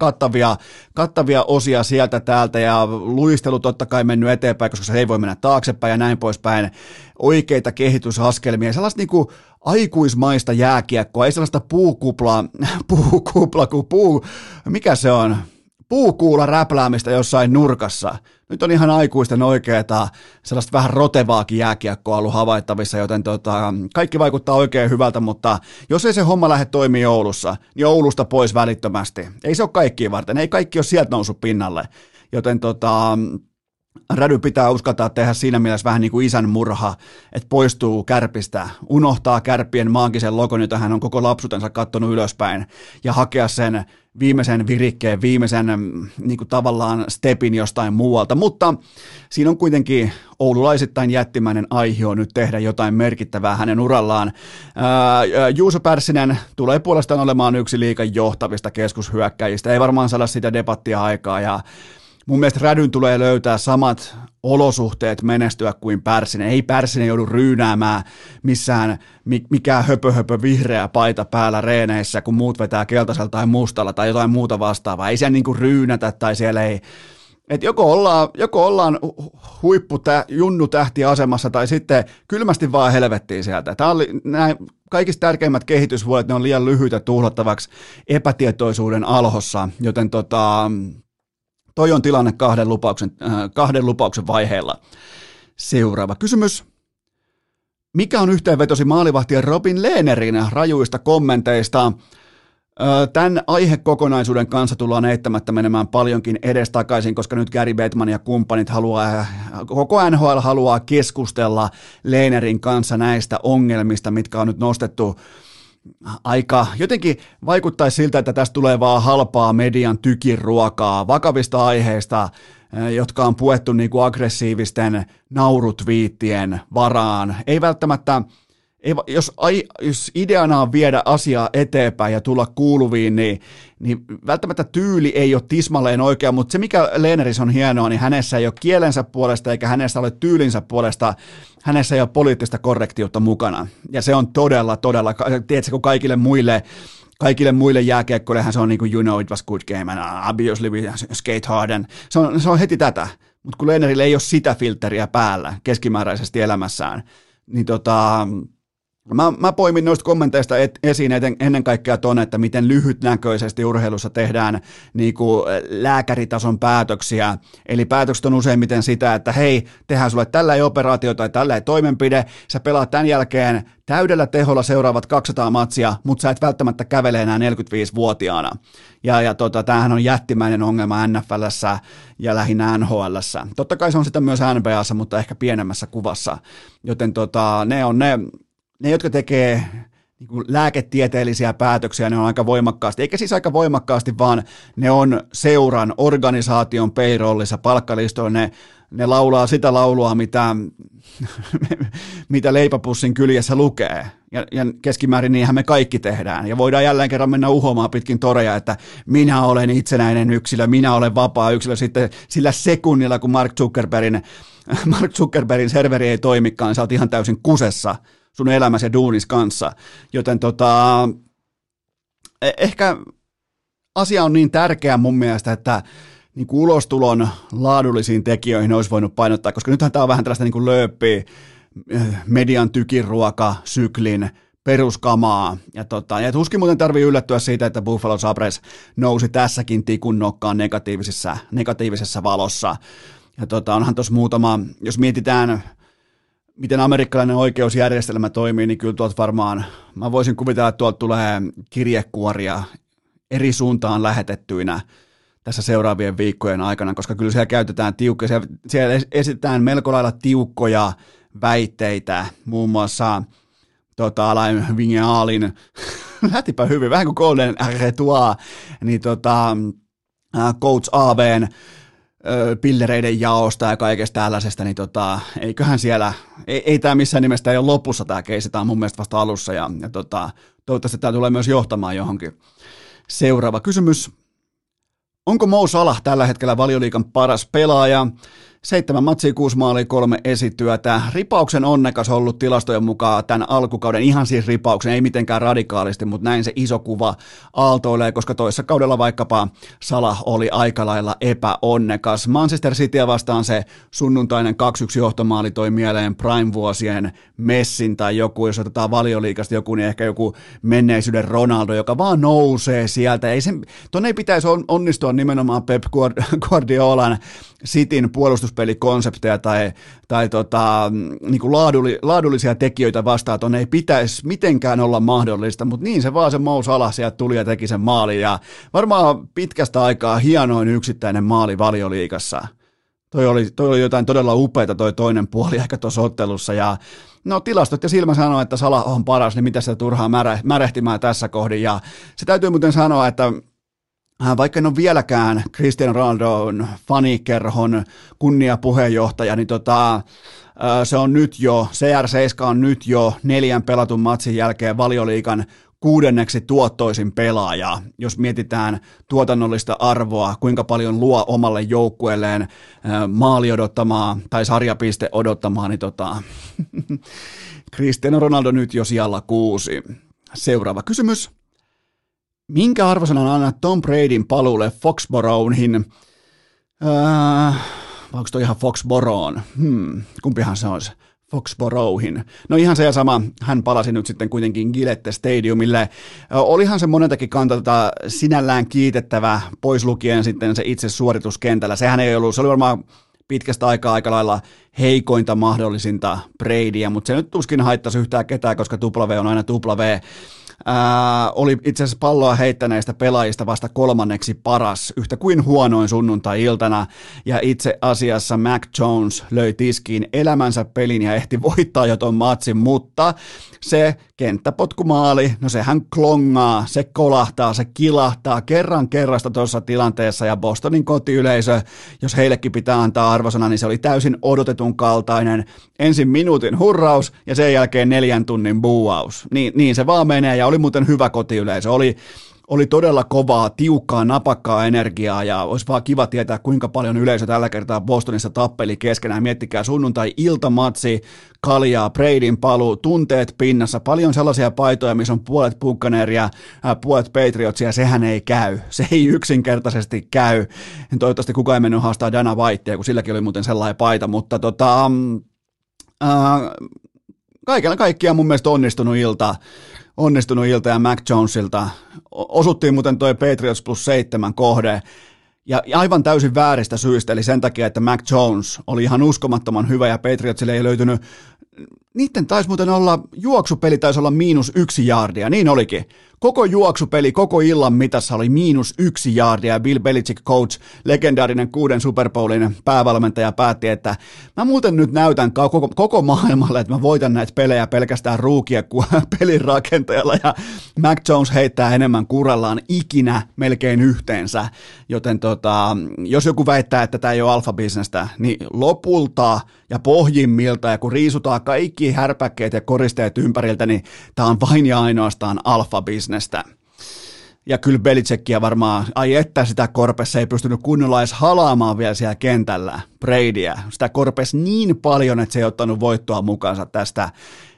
kattavia osia sieltä täältä ja luistelu totta kai mennyt eteenpäin, koska se ei voi mennä taaksepäin ja näin poispäin. Oikeita kehitysaskelmia, sellaista niinku aikuismaista jääkiekkoa, ei sellaista puukuula räpläämistä jossain nurkassa. Nyt on ihan aikuisten oikeeta, sellaista vähän rotevaakin jääkiekkoa ollut havaittavissa, joten kaikki vaikuttaa oikein hyvältä, mutta jos ei se homma lähde toimii Oulussa, niin Oulusta pois välittömästi. Ei se ole kaikkia varten, ei kaikki ole sieltä noussut pinnalle, joten Rädy pitää uskaltaa tehdä siinä mielessä vähän niin kuin isän murha, että poistuu Kärpistä, unohtaa Kärppien maagisen logon, jota hän on koko lapsuutensa katsonut ylöspäin, ja hakea sen viimeisen virikkeen, viimeisen niin kuin tavallaan stepin jostain muualta, mutta siinä on kuitenkin oululaisittain jättimäinen aihio nyt tehdä jotain merkittävää hänen urallaan. Juuso Pärssinen tulee puolestaan olemaan yksi liigan johtavista keskushyökkäjistä, ei varmaan saada sitä debattia aikaa, ja mun mielestä Rädyn tulee löytää samat olosuhteet menestyä kuin Pärssinen. Ei Pärssinen joudu ryynäämään missään mikään höpö vihreä paita päällä reeneissä, kun muut vetää keltaisella tai mustalla tai jotain muuta vastaavaa. Ei siellä niinku ryynätä tai siellä ei. Et joko ollaan junnutähti asemassa tai sitten kylmästi vaan helvettiin sieltä. Tämä oli nämä kaikista tärkeimmät kehitysvuodet, ne on liian lyhyitä tuhlattavaksi epätietoisuuden alhossa, joten toi on tilanne kahden lupauksen vaiheella. Seuraava kysymys. Mikä on yhteenvetosi maalivahtien Robin Lehnerin rajuista kommenteista? Tämän aihekokonaisuuden kanssa tullaan eittämättä menemään paljonkin edestakaisin, koska nyt Gary Bettman ja kumppanit haluaa, koko NHL haluaa keskustella Lehnerin kanssa näistä ongelmista, mitkä on nyt nostettu aika. Jotenkin vaikuttaisi siltä, että tästä tulee vaan halpaa median tykiruokaa vakavista aiheista, jotka on puettu niin kuin aggressiivisten naurutviittien varaan. Ei välttämättä. Jos ideana on viedä asiaa eteenpäin ja tulla kuuluviin, niin välttämättä tyyli ei ole tismalleen oikea, mutta se mikä Lehneris on hienoa, niin hänessä ei ole kielensä puolesta eikä hänessä ole tyylinsä puolesta, hänessä ei ole poliittista korrektiutta mukana. Ja se on todella, todella, tiedätkö, kun kaikille muille jääkiekkoillehän se on niin kuin you know it was good game and obviously we skate hard and se on heti tätä, mutta kun Lehnerillä ei ole sitä filteriä päällä keskimääräisesti elämässään, niin Mä poimin noista kommenteista esiin ennen kaikkea ton, että miten lyhytnäköisesti urheilussa tehdään niin kuin lääkäritason päätöksiä. Eli päätökset on useimmiten sitä, että hei, tehdään sulle tällä ei operaatio tai tällä ei toimenpide, sä pelaat tämän jälkeen täydellä teholla seuraavat 200 matsia, mutta sä et välttämättä kävele enää 45-vuotiaana. Tämähän on jättimäinen ongelma NFL:ssä ja lähinnä NHL:ssä. Totta kai se on sitä myös NBA:ssa, mutta ehkä pienemmässä kuvassa. Joten ne, jotka tekee niin kuin lääketieteellisiä päätöksiä, ne on aika voimakkaasti, eikä siis aika voimakkaasti, vaan ne on seuran, organisaation payrollissa, palkkalistoilla, ne laulaa sitä laulua, mitä leipäpussin kyljessä lukee. Ja keskimäärin niinhän me kaikki tehdään. Ja voidaan jälleen kerran mennä uhomaan pitkin toreja, että minä olen itsenäinen yksilö, minä olen vapaa yksilö. Sitten sillä sekunnilla, kun Mark Zuckerbergin serveri ei toimikaan, niin sä oot ihan täysin kusessa sun elämäsi ja duunis kanssa, joten ehkä asia on niin tärkeä mun mielestä, että niin kuin ulostulon laadullisiin tekijöihin olisi voinut painottaa, koska nythän tämä on vähän tällaista niin kuin lööppiä, median tykiruoka, syklin, peruskamaa, ja tuskin muuten tarvii yllättyä siitä, että Buffalo Sabres nousi tässäkin tikun nokkaan negatiivisessa valossa, ja onhan tuossa muutama, jos mietitään, miten amerikkalainen oikeusjärjestelmä toimii, niin kyllä tuolta varmaan, mä voisin kuvitella, että tuolta tulee kirjekuoria eri suuntaan lähetettyinä tässä seuraavien viikkojen aikana, koska kyllä siellä käytetään tiukkoja, siellä esitetään melko lailla tiukkoja väitteitä, muun muassa Alain Vignealin, lähtipä hyvin, vähän kuin Golden Retriever, niin Coach AV:n, pillereiden jaosta ja kaikesta tällaisesta, niin eiköhän siellä, ei tämä missään nimessä ei ole lopussa tämä keissi, tämä on mun mielestä vasta alussa, ja toivottavasti tämä tulee myös johtamaan johonkin. Seuraava kysymys. Onko Mo Salah tällä hetkellä Valioliigan paras pelaaja? 7 matsia, 6 maalia, 3 esityötä. Ripauksen onnekas ollut tilastojen mukaan tämän alkukauden, ihan siis ripauksen, ei mitenkään radikaalisti, mutta näin se iso kuva aaltoilee, koska toissa kaudella vaikkapa Salah oli aika lailla epäonnekas. Manchester Cityä vastaan se sunnuntainen 2-1 johtomaali toi mieleen Prime-vuosien Messin tai joku, jos otetaan Valioliigasta joku, niin ehkä joku menneisyyden Ronaldo, joka vaan nousee sieltä. Tuonne ei pitäisi onnistua nimenomaan Pep Guardiolan Cityn puolustuspelikonsepteja tai niin kuin laadullisia tekijöitä vastaan, että ei pitäisi mitenkään olla mahdollista, mutta niin se vaan se Mo Salah sieltä tuli ja teki sen maalin, ja varmaan pitkästä aikaa hienoin yksittäinen maali Valioliigassa. Toi oli jotain todella upeata toi toinen puoli ehkä tuossa ottelussa, ja no tilastot ja silmä sanoo, että Salah on paras, niin mitä sitä turhaa märehtimään tässä kohdin, ja se täytyy muuten sanoa, että vaikka en ole vieläkään Christian Ronaldon fanikerhon kunniapuheenjohtaja, niin se on nyt jo, CR7 on nyt jo 4 pelatun matsin jälkeen Valioliigan 6. tuottoisin pelaaja, jos mietitään tuotannollista arvoa, kuinka paljon luo omalle joukkueelleen maali odottamaa tai sarjapiste odottamaa, niin Cristiano Ronaldo nyt jo siellä 6. Seuraava kysymys. Minkä arvosanan annat Tom Bradyn paluulle Foxboroughin? Onko toi ihan Foxborough? Kumpihan se olisi? Foxboroughhin. No ihan se ja sama, hän palasi nyt sitten kuitenkin Gillette Stadiumille. Olihan se monentakin kantaa sinällään kiitettävä, pois lukien sitten se itse suorituskentällä. Sehän ei ollut, se oli varmaan pitkästä aikaa aika lailla heikointa mahdollisinta Bradyä, mutta se nyt tuskin haittaisi yhtään ketään, koska W on aina W. Oli itse asiassa palloa heittäneistä pelaajista vasta kolmanneksi paras, yhtä kuin huonoin sunnuntai-iltana, ja itse asiassa Mac Jones löi tiskiin elämänsä pelin ja ehti voittaa jo ton matsin, mutta se kenttäpotkumaali, no sehän klongaa, se kolahtaa, se kilahtaa kerran kerrasta tuossa tilanteessa, ja Bostonin kotiyleisö, jos heillekin pitää antaa arvosana, niin se oli täysin odotetun kaltainen ensin minuutin hurraus ja sen jälkeen 4 tunnin buuaus. Niin se vaan menee, ja oli muuten hyvä kotiyleisö, oli todella kovaa, tiukkaa, napakkaa energiaa, ja olisi vaan kiva tietää, kuinka paljon yleisö tällä kertaa Bostonissa tappeli keskenään. Miettikää sunnuntai-iltamatsi, kaljaa, Bradyn paluu, tunteet pinnassa, paljon sellaisia paitoja, missä on puolet Buccaneeria, puolet Patriotsia, sehän ei käy. Se ei yksinkertaisesti käy. Toivottavasti kukaan ei mennyt haastaa Dana Whitea, kun silläkin oli muuten sellainen paita, mutta kaikella kaikkiaan mun mielestä onnistunut ilta ja Mac Jonesilta. Osuttiin muuten toi Patriots +7 kohde, ja aivan täysin vääristä syistä, eli sen takia, että Mac Jones oli ihan uskomattoman hyvä, ja Patriotsille ei löytynyt, niiden taisi muuten olla, juoksupeli taisi olla -1 jaardia, niin olikin. Koko juoksupeli, koko illan mitassa oli -1 jaardia, ja Bill Belichick coach, legendaarinen 6 Super Bowlin päävalmentaja, päätti, että mä muuten nyt näytän koko maailmalle, että mä voitan näitä pelejä pelkästään ruukia kuin pelin rakentajalla, ja Mac Jones heittää enemmän kurallaan ikinä melkein yhteensä, joten jos joku väittää, että tämä ei ole alfabisnestä, niin lopulta ja pohjimmilta, ja kun riisutaan kaikki härpäkkeet ja koristeet ympäriltä, niin tämä on vain ja ainoastaan alfabisnestä. Ja kyllä Belichickia varmaan, ai että sitä korpessa ei pystynyt kunnolla edes halaamaan vielä siellä kentällä, Bradyä. Sitä korpes niin paljon, että se ei ottanut voittoa mukaansa tästä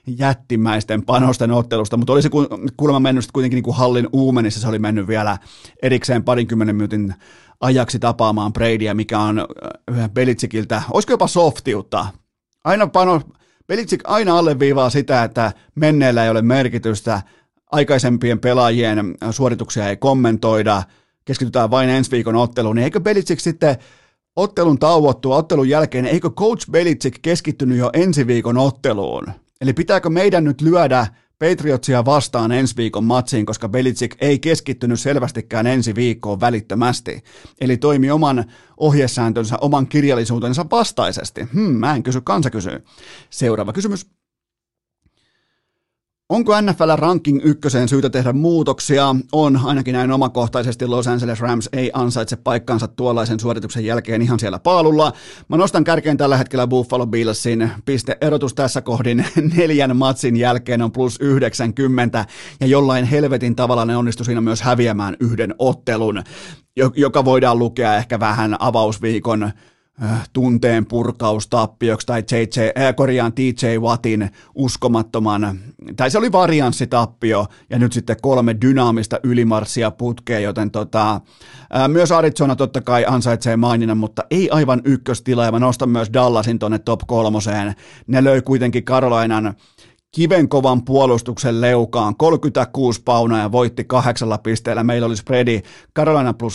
jättimäisten panosten ottelusta, mutta oli se kuulemma mennyt kuitenkin niin kuin hallin uumenissa, se oli mennyt vielä erikseen 20 minuutin ajaksi tapaamaan Bradyä, mikä on Belichickiltä, olisiko jopa softiutta, Belichick aina alleviivaa sitä, että menneellä ei ole merkitystä, aikaisempien pelaajien suorituksia ei kommentoida, keskitytään vain ensi viikon otteluun, niin eikö Belichick sitten ottelun tauottua, ottelun jälkeen, eikö coach Belichick keskittynyt jo ensi viikon otteluun? Eli pitääkö meidän nyt lyödä Patriotsia vastaan ensi viikon matsiin, koska Belichick ei keskittynyt selvästikään ensi viikkoon välittömästi, eli toimi oman ohjesääntönsä, oman kirjallisuutensa vastaisesti. Mä en kysy, kansa kysyy. Seuraava kysymys. Onko NFL ranking 1 syytä tehdä muutoksia? On, ainakin näin omakohtaisesti. Los Angeles Rams ei ansaitse paikkaansa tuollaisen suorituksen jälkeen ihan siellä paalulla. Mä nostan kärkeen tällä hetkellä Buffalo Billsin. Pisteerotus tässä kohdin 4 matsin jälkeen on +90, ja jollain helvetin tavalla ne onnistui siinä myös häviämään 1 ottelun, joka voidaan lukea ehkä vähän avausviikon tunteen purkaustappioksi tai TJ Wattin uskomattoman, tai se oli varianssitappio, ja nyt sitten 3 dynaamista ylimarssia putkeen, joten myös Arizona totta kai ansaitsee maininnan, mutta ei aivan ykköstila, ja mä nostan myös Dallasin tonne top 3. Ne löi kuitenkin Carolinan kivenkovan puolustuksen leukaan 36 paunaa ja voitti 8 pisteellä. Meillä oli spreadi Carolina +5,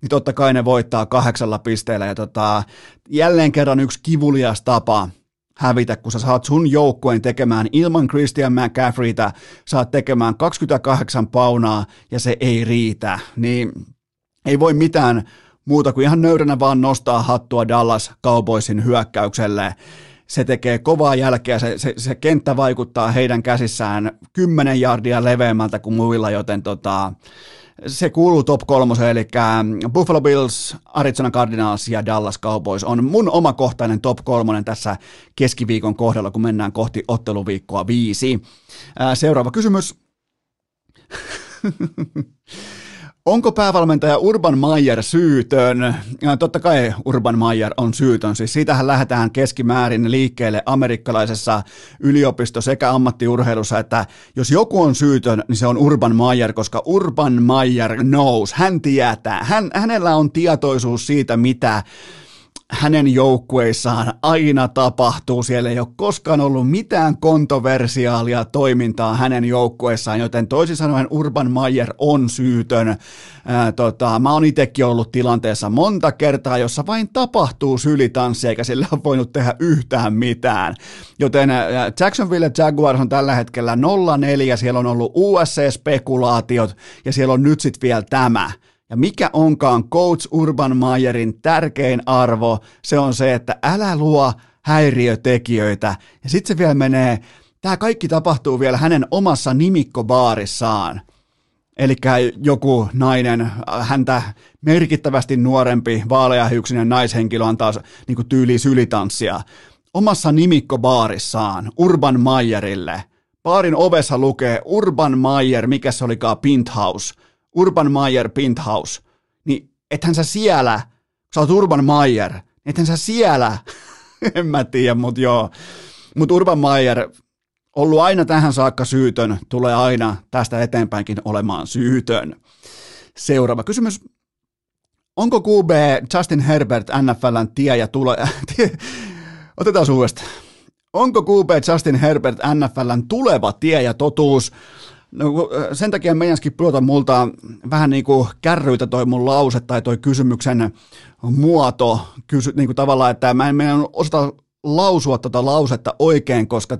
niin totta kai ne voittaa 8 pisteellä. Ja jälleen kerran yksi kivulias tapa hävitä, kun sä saat sun joukkueen tekemään ilman Christian McCaffreytä, saat tekemään 28 paunaa ja se ei riitä. Niin ei voi mitään muuta kuin ihan nöyränä vaan nostaa hattua Dallas Cowboysin hyökkäykselle. Se tekee kovaa jälkeä, se kenttä vaikuttaa heidän käsissään 10 jardia leveämmältä kuin muilla, joten se kuuluu top 3, eli Buffalo Bills, Arizona Cardinals ja Dallas Cowboys on mun omakohtainen top 3 tässä keskiviikon kohdalla, kun mennään kohti otteluviikkoa 5. Seuraava kysymys. Onko päävalmentaja Urban Meyer syytön? Totta kai Urban Meyer on syytön, siis siitähän lähdetään keskimäärin liikkeelle amerikkalaisessa yliopisto- sekä ammattiurheilussa, että jos joku on syytön, niin se on Urban Meyer, koska Urban Meyer knows, hän tietää, hänellä on tietoisuus siitä, mitä hänen joukkueissaan aina tapahtuu. Siellä ei ole koskaan ollut mitään kontroversiaalia toimintaa hänen joukkueissaan, joten toisin sanoen Urban Meyer on syytön. Mä oon itsekin ollut tilanteessa monta kertaa, jossa vain tapahtuu sylitanssi, eikä sillä ole voinut tehdä yhtään mitään. Joten Jacksonville Jaguars on tällä hetkellä 0-4, siellä on ollut USC-spekulaatiot ja siellä on nyt sitten vielä tämä. Ja mikä onkaan coach Urban Meyerin tärkein arvo, se on se, että älä luo häiriötekijöitä. Ja sitten se vielä menee, tämä kaikki tapahtuu vielä hänen omassa nimikkobaarissaan. Eli joku nainen, häntä merkittävästi nuorempi, vaaleahiuksinen naishenkilö antaa niin tyyliin sylitanssia. Omassa nimikkobaarissaan Urban Meyerille. Baarin ovessa lukee Urban Meyer, mikä se olikaan, Penthouse. Urban Meyer Penthouse, niin ethän sä siellä, sä oot Urban Meyer, ethän sä siellä, en mä tiedä, mutta joo. Mutta Urban Meyer, ollut aina tähän saakka syytön, tulee aina tästä eteenpäinkin olemaan syytön. Seuraava kysymys. Onko QB Justin Herbert NFL:n tie ja tulo... Otetaan uudestaan. Onko QB Justin Herbert NFL:n tuleva tie ja totuus? No, sen takia meidänkin pudota multa vähän niin kuin kärryitä toi mun lause tai toi kysymyksen muoto, niin kuin tavallaan, että mä en meidän osata lausua tota lausetta oikein, koska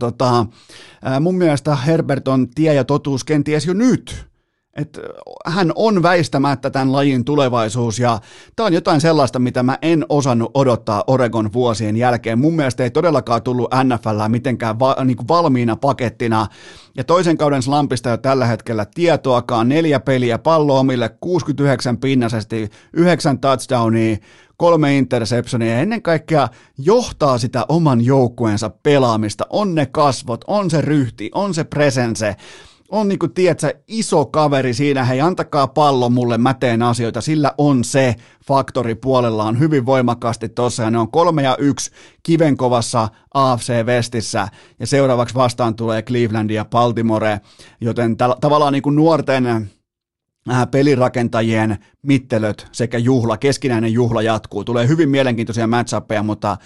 mun mielestä Herbert on tie ja totuus kenties jo nyt. Et hän on väistämättä tämän lajin tulevaisuus ja tämä on jotain sellaista, mitä mä en osannut odottaa Oregon vuosien jälkeen. Mun mielestä ei todellakaan tullut NFL:ään mitenkään niin kuin valmiina pakettina ja toisen kauden slampista ei ole tällä hetkellä tietoakaan. 4 peliä pallo omille, 69 pinnasesti, 9 touchdownia, 3 interceptionia ja ennen kaikkea johtaa sitä oman joukkueensa pelaamista. On ne kasvot, on se ryhti, on se presense. On niin kuin, tiedätkö, iso kaveri siinä, hei antakaa pallo mulle, mä teen asioita, sillä on se faktori puolellaan hyvin voimakkaasti tuossa ja ne on 3-1 kivenkovassa AFC-vestissä ja seuraavaksi vastaan tulee Cleveland ja Baltimore, joten tavallaan niin kuin nuorten pelirakentajien mittelöt sekä juhla, keskinäinen juhla jatkuu, tulee hyvin mielenkiintoisia match-upeja, mutta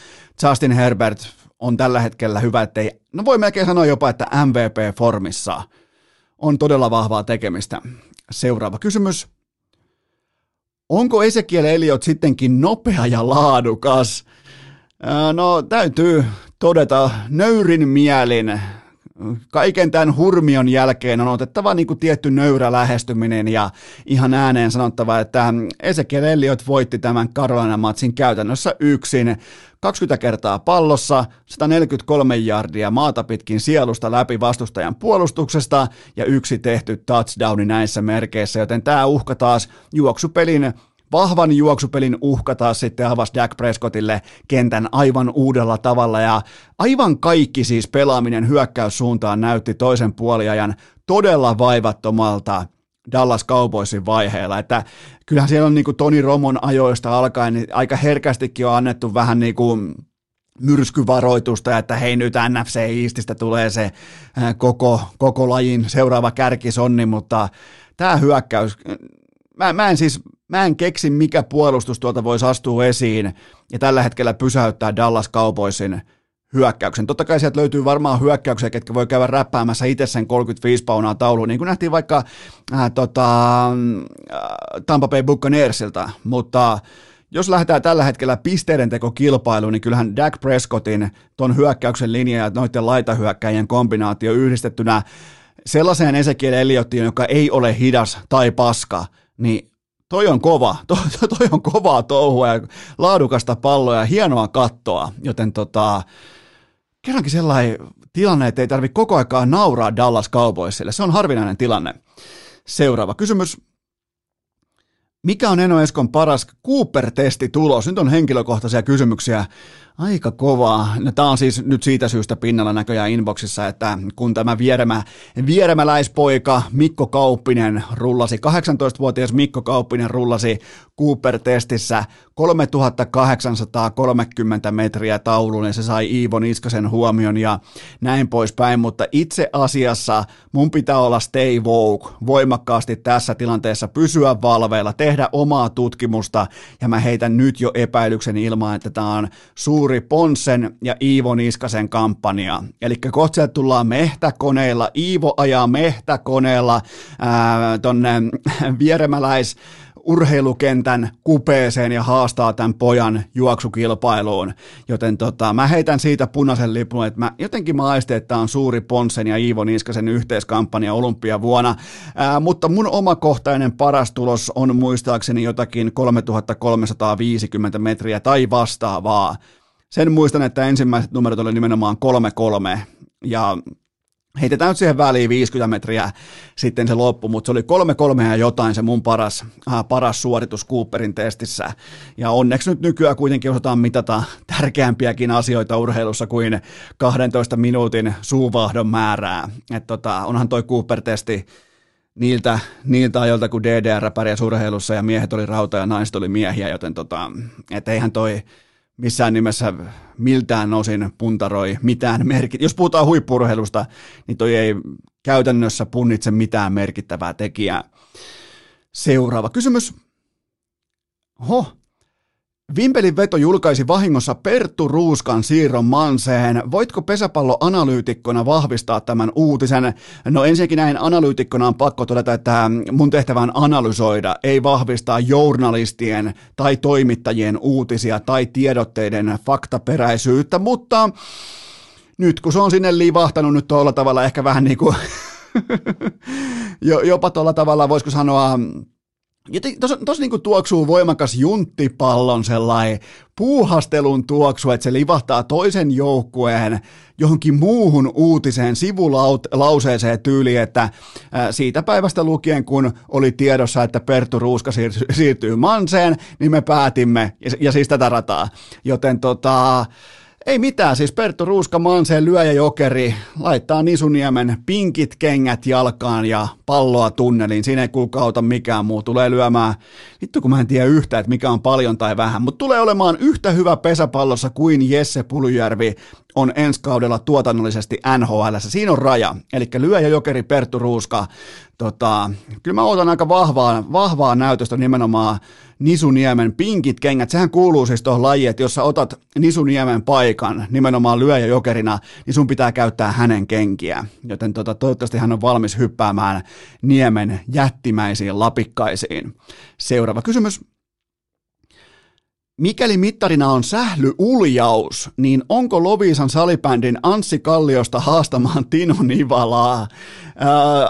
Justin Herbert on tällä hetkellä hyvä, ettei, no voi melkein sanoa jopa, että MVP-formissa. On todella vahvaa tekemistä. Seuraava kysymys. Onko Ezekiel Elliott sittenkin nopea ja laadukas? No, täytyy todeta nöyrin mielin. Kaiken tämän hurmion jälkeen on otettava niin kuin tietty nöyrä lähestyminen ja ihan ääneen sanottava, että Ezekiel Elliott voitti tämän Carolina-matsin käytännössä yksin. 20 kertaa pallossa, 143 jardia maata pitkin sielusta läpi vastustajan puolustuksesta ja 1 tehty touchdowni näissä merkeissä, joten tämä uhka taas juoksupelin, vahvan juoksupelin uhka taas sitten avasi Dak Prescottille kentän aivan uudella tavalla ja aivan kaikki siis pelaaminen hyökkäyssuuntaan näytti toisen puoliajan todella vaivattomalta Dallas Cowboysin vaiheella, että kyllähän siellä on niin kuin Toni Romon ajoista alkaen niin aika herkästikin on annettu vähän niin kuin myrskyvaroitusta, että hei nyt NFC Eastistä tulee se koko lajin seuraava kärkisonni, mutta tämä hyökkäys, mä en keksi mikä puolustus tuolta voisi astua esiin ja tällä hetkellä pysäyttää Dallas Cowboysin hyökkäyksen. Totta kai sieltä löytyy varmaan hyökkäyksiä, ketkä voi käydä räppäämässä itse sen 35 paunaa tauluun, niin kuin nähtiin vaikka Tampa Bay Buccaneersilta, mutta jos lähdetään tällä hetkellä pisteidentekokilpailuun, niin kyllähän Dak Prescottin ton hyökkäyksen linja ja noiden laitahyökkäjien kombinaatio yhdistettynä sellaiseen Ezekiel Elliottiin, joka ei ole hidas tai paska, niin toi on kova, toi on kovaa touhua ja laadukasta palloa ja hienoa kattoa, joten kerrankin sellainen tilanne, että ei tarvitse koko aikaa nauraa Dallas Cowboysille. Se on harvinainen tilanne. Seuraava kysymys. Mikä on Eno Eskon paras Cooper-testitulos? Nyt on henkilökohtaisia kysymyksiä Aika kovaa. No, tämä on siis nyt siitä syystä pinnalla näköjään inboxissa, että kun tämä vieremäläispoika Mikko Kauppinen rullasi, 18-vuotias Mikko Kauppinen rullasi Cooper-testissä 3830 metriä tauluun ja se sai Iivo Niskasen huomion ja näin poispäin, mutta itse asiassa mun pitää olla stay woke, voimakkaasti tässä tilanteessa pysyä valveilla, tehdä omaa tutkimusta ja mä heitän nyt jo epäilyksen ilmaan, että tämä on Suuri Ponsen ja Iivo Niskasen kampanja. Eli kohta tullaan mehtäkoneella, Iivo ajaa mehtäkoneella tonne vieremäläis urheilukentän kupeeseen ja haastaa tämän pojan juoksukilpailuun. Joten mä heitän siitä punaisen lipun, että mä aistin, että tämä on Suuri Ponsen ja Iivo Niskasen yhteiskampanja olympiavuonna. Mutta mun omakohtainen paras tulos on muistaakseni jotakin 3350 metriä tai vastaavaa. Sen muistan, että ensimmäiset numerot oli nimenomaan 3-3 ja heitetään nyt siihen väliin 50 metriä sitten se loppu, mutta se oli 3-3 ja jotain se mun paras suoritus Cooperin testissä. Ja onneksi nyt nykyään kuitenkin osataan mitata tärkeämpiäkin asioita urheilussa kuin 12 minuutin suunvaihdon määrää. Että onhan toi Cooper-testi niiltä ajoilta, kun DDR pärjäs urheilussa ja miehet oli rauta ja naiset oli miehiä, joten et eihän toi missään nimessä miltään osin puntaroi mitään merkittävää. Jos puhutaan huippu-urheilusta, niin toi ei käytännössä punnitse mitään merkittävää tekijää. Seuraava kysymys. Vimpelin veto julkaisi vahingossa Perttu Ruuskan siirron Manseen. Voitko pesäpalloanalyytikkona vahvistaa tämän uutisen? No ensinnäkin näin analyytikkona on pakko todeta, että mun tehtävä on analysoida, ei vahvistaa journalistien tai toimittajien uutisia tai tiedotteiden faktaperäisyyttä, mutta nyt kun se on sinne livahtanut nyt tuolla tavalla ehkä vähän niin kuin jopa tuolla tavalla voisiko sanoa, tuossa niinku tuoksuu voimakas junttipallon sellainen puuhastelun tuoksu, että se livahtaa toisen joukkueen johonkin muuhun uutiseen sivulauseeseen tyyliin, että siitä päivästä lukien, kun oli tiedossa, että Perttu Ruuska siirtyy Manseen, niin me päätimme, ja siis tätä rataa, joten ei mitään, siis Perttu Ruuska Manseen lyöjä jokeri laittaa Nisuniemen pinkit kengät jalkaan ja palloa tunneliin. Siinä ei kuulkaa auta mikään muu. Tulee lyömään, vittu kun mä en tiedä yhtään, että mikä on paljon tai vähän, mutta tulee olemaan yhtä hyvä pesäpallossa kuin Jesse Puljujärvi on ensi kaudella tuotannollisesti NHL:ssä. Siinä on raja, eli lyöjä jokeri Perttu Ruuska. Kyllä mä odotan aika vahvaa näytöstä nimenomaan Nisuniemen pinkit kengät. Sehän kuuluu siis tuohon lajiin, että jos sä otat Nisuniemen paikan nimenomaan lyöjä jokerina, niin sun pitää käyttää hänen kenkiä. Joten toivottavasti hän on valmis hyppäämään niemen jättimäisiin lapikkaisiin. Seuraava kysymys. Mikäli mittarina on sählyuljaus, niin onko Loviisan salibändin Anssi Kalliosta haastamaan Tino Nivalaa?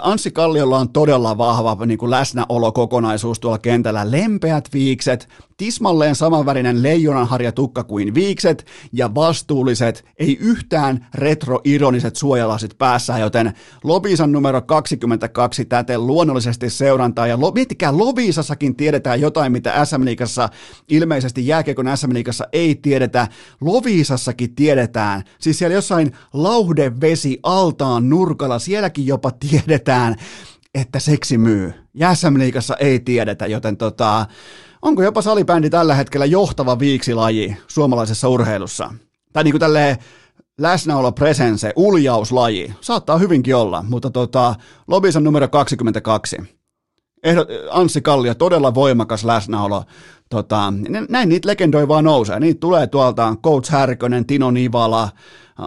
Anssi Kalliolla on todella vahva niin kuin läsnäolokokonaisuus tuolla kentällä. Lempeät viikset, tismalleen samanvärinen leijonanharja tukka kuin viikset ja vastuulliset, ei yhtään retroironiset suojalasit päässä, joten Loviisan numero 22 täten luonnollisesti seurantaa. Ja miettikää, Loviisassakin tiedetään jotain, mitä SM-liigassa ilmeisesti jääkiekon SM-liigassa ei tiedetä. Loviisassakin tiedetään, siis siellä jossain lauhdevesi altaan nurkalla, sielläkin jopa tiedetään, että seksi myy. Ja SM-liigassa ei tiedetä, joten onko jopa salibändi tällä hetkellä johtava viiksilaji suomalaisessa urheilussa? Tai niin kuin tälleen läsnäolo presense, uljauslaji. Saattaa hyvinkin olla, mutta Loviisan numero 22. Anssi Kallio, todella voimakas läsnäolo. Näin niitä legendoja vaan nousee. Niitä tulee tuolta Coach Härkönen, Tino Nivala,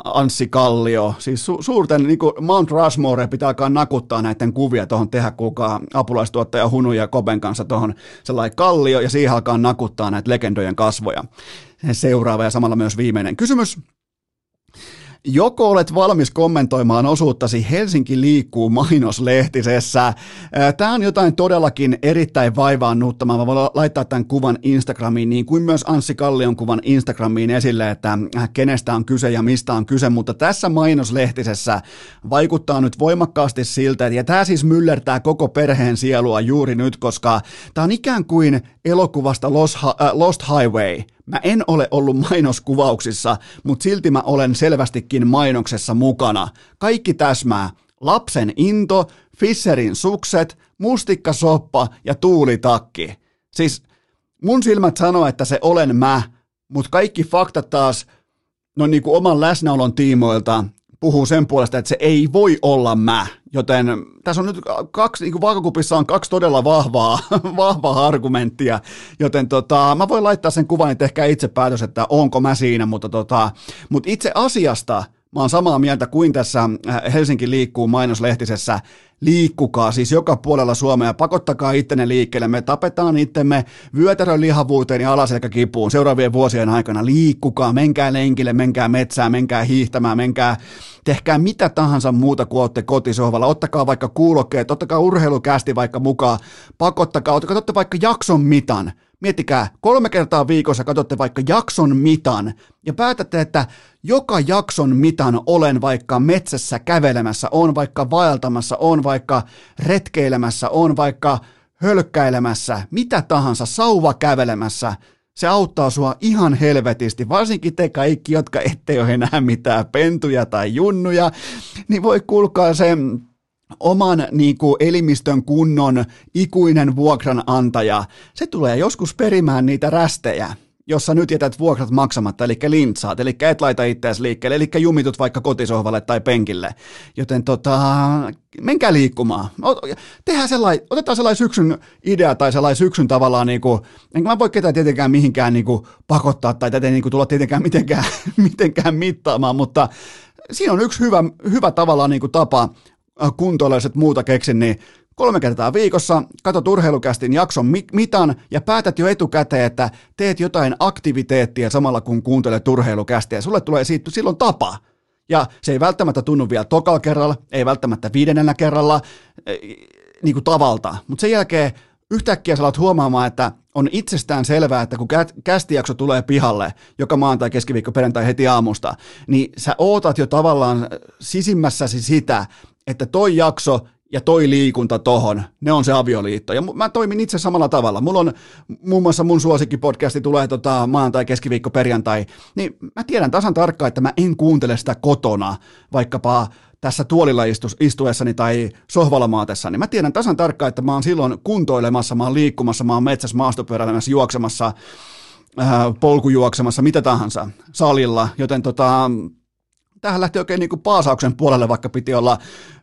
Anssi Kallio. Siis suurten niin kuin Mount Rushmore pitää alkaa nakuttaa näiden kuvia tuohon tehdä, kuulkaa apulaistuottaja Hunu ja Kopen kanssa tuohon sellainen Kallio ja siihen alkaa nakuttaa näitä legendojen kasvoja. Seuraava ja samalla myös viimeinen kysymys. Joko olet valmis kommentoimaan osuuttasi Helsinki liikkuu -mainoslehtisessä? Tämä on jotain todellakin erittäin vaivaannuttamaa. Mä voin laittaa tämän kuvan Instagramiin, niin kuin myös Anssi Kallion kuvan Instagramiin esille, että kenestä on kyse ja mistä on kyse, mutta tässä mainoslehtisessä vaikuttaa nyt voimakkaasti siltä, ja tämä siis myllertää koko perheen sielua juuri nyt, koska tämä on ikään kuin elokuvasta Lost Highway. Mä en ole ollut mainoskuvauksissa, mutta silti mä olen selvästikin mainoksessa mukana. Kaikki täsmää. Lapsen into, Fisherin sukset, mustikkasoppa ja tuulitakki. Siis mun silmät sanoo, että se olen mä, mutta kaikki faktat taas no niin kuin oman läsnäolon tiimoilta puhuu sen puolesta, että se ei voi olla mä. Joten tässä on nyt kaksi, niin kuin vaakakupissa on kaksi todella vahvaa argumenttia, joten mä voin laittaa sen kuvan, että ehkä itse päätös, että onko mä siinä, mutta itse asiasta mä oon samaa mieltä kuin tässä Helsinki liikkuu mainoslehtisessä. Liikkukaa siis joka puolella Suomea, pakottakaa ittenne liikkeelle, me tapetaan itsemme vyötärön lihavuuteen ja alaselkäkipuun seuraavien vuosien aikana. Liikkukaa, menkää lenkille, menkää metsään, menkää hiihtämään, tehkää mitä tahansa muuta kuin olette kotisohvalla, ottakaa vaikka kuulokkeet, ottakaa urheilukästi vaikka mukaan, pakottakaa, katsotte vaikka jakson mitan. Miettikää, 3 kertaa viikossa katsotte vaikka jakson mitan ja päätätte, että joka jakson mitan olen vaikka metsässä kävelemässä, on vaikka vaeltamassa, on vaikka retkeilemässä, on vaikka hölkkäilemässä, mitä tahansa, sauva kävelemässä. Se auttaa sua ihan helvetisti, varsinkin te kaikki, jotka ette ole enää mitään pentuja tai junnuja, niin voi kuulkaa sen oman elimistön kunnon ikuinen vuokranantaja. Se tulee joskus perimään niitä rästejä, jossa nyt jätät vuokrat maksamatta, eli lintsaat, eli et laita itseäsi liikkeelle, eli jumitut vaikka kotisohvalle tai penkille. Joten menkää liikkumaan. Otetaan sellainen syksyn idea tai sellainen syksyn tavallaan, enkä mä voi ketään tietenkään mihinkään pakottaa tai tätä ei tulla tietenkään mitenkään mittaamaan, mutta siinä on yksi hyvä tavallaan tapa kuntoilaiset muuta keksin, niin 3 kertaa viikossa katsot urheilukästin jakson mitan ja päätät jo etukäteen, että teet jotain aktiviteettia samalla kun kuuntelet urheilukästiä. Sulle tulee siitä silloin tapa. Ja se ei välttämättä tunnu vielä tokalla kerralla, ei välttämättä 5. kerralla tavalta, mutta sen jälkeen yhtäkkiä sä alat huomaamaan, että on itsestään selvää, että kun kästijakso tulee pihalle joka maanantai, keskiviikko, perjantai heti aamusta, niin sä ootat jo tavallaan sisimmässäsi sitä, että toi jakso ja toi liikunta tohon, ne on se avioliitto. Ja mä toimin itse samalla tavalla. Mulla on muun muassa mun suosikkipodcasti tulee maanantai, keskiviikko, perjantai. Niin mä tiedän tasan tarkkaan, että mä en kuuntele sitä kotona, vaikkapa tässä tuolilla istuessani tai sohvalla maatessani. Mä tiedän tasan tarkkaan, että mä oon silloin kuntoilemassa, mä oon liikkumassa, mä oon metsässä maastopyöräilemässä, juoksemassa, polkujuoksemassa, mitä tahansa salilla, joten tähän lähti oikein paasauksen puolelle, vaikka piti olla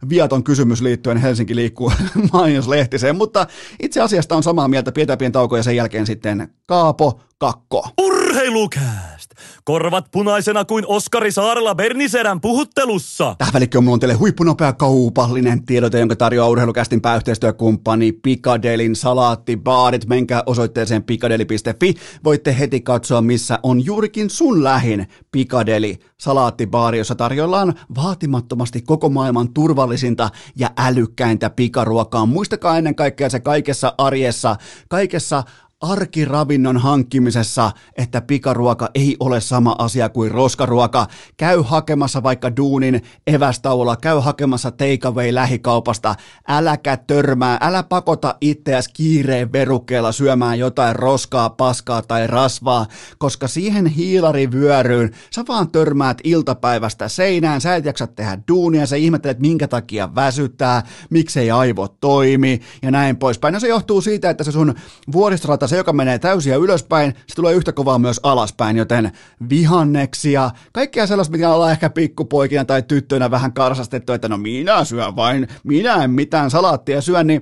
viaton kysymys liittyen Helsinki liikkuu mainoslehtiseen, mutta itse asiasta on samaa mieltä. Pidetään pieni tauko ja sen jälkeen sitten Kaapo Kakko. Urheilukääst! Korvat punaisena kuin Oskari Saarella Berniserän puhuttelussa. Tähän välikköön mulla on teille huippunopea kaupallinen tiedote, jonka tarjoaa urheilukästin pääyhteistyökumppani Pikadelin salaattibaarit. Menkää osoitteeseen pikadeli.fi. Voitte heti katsoa, missä on juurikin sun lähin Pikadeli salaattibaari, jossa tarjoillaan vaatimattomasti koko maailman turvallisinta ja älykkäintä pikaruokaa. Muistakaa ennen kaikkea se kaikessa arjessa, kaikessa arkiravinnon hankkimisessa, että pikaruoka ei ole sama asia kuin roskaruoka. Käy hakemassa vaikka duunin evästauolla, käy hakemassa takeaway lähikaupasta. Äläkä törmää, älä pakota itseäsi kiireen verukkeella syömään jotain roskaa, paskaa tai rasvaa, koska siihen hiilarivyöryyn sä vaan törmäät iltapäivästä seinään, sä et jaksa tehdä duunia, sä ihmettelet minkä takia väsyttää, miksei aivot toimi ja näin poispäin. No se johtuu siitä, että se sun vuoristorata, se, joka menee täysiä ylöspäin, se tulee yhtä kovaa myös alaspäin, joten vihanneksia, kaikkea sellaista, mitä ollaan ehkä pikkupoikina tai tyttöinä vähän karsastettu, että no minä syön vain, minä en mitään salaattia syö, niin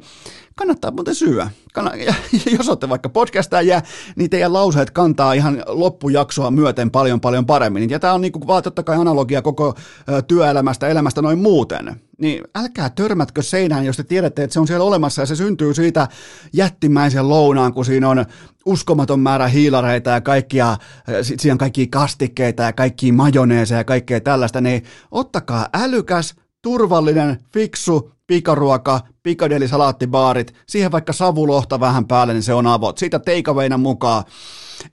kannattaa muuten syödä. Jos olette vaikka podcastaajia, niin teidän lauseet kantaa ihan loppujaksoa myöten paljon paljon paremmin. Ja tämä on vaan totta kai analogia koko työelämästä, elämästä noin muuten. Niin älkää törmätkö seinään, jos te tiedätte, että se on siellä olemassa ja se syntyy siitä jättimäisen lounaan, kun siinä on uskomaton määrä hiilareita ja kaikkia, siinä on kaikkia kastikkeita ja kaikkia majoneeseja ja kaikkea tällaista, niin ottakaa älykäs, turvallinen, fiksu pikaruoka, Pikadeli salaattibaarit, siihen vaikka savulohta vähän päälle, niin se on avot. Siitä takeawayna mukaan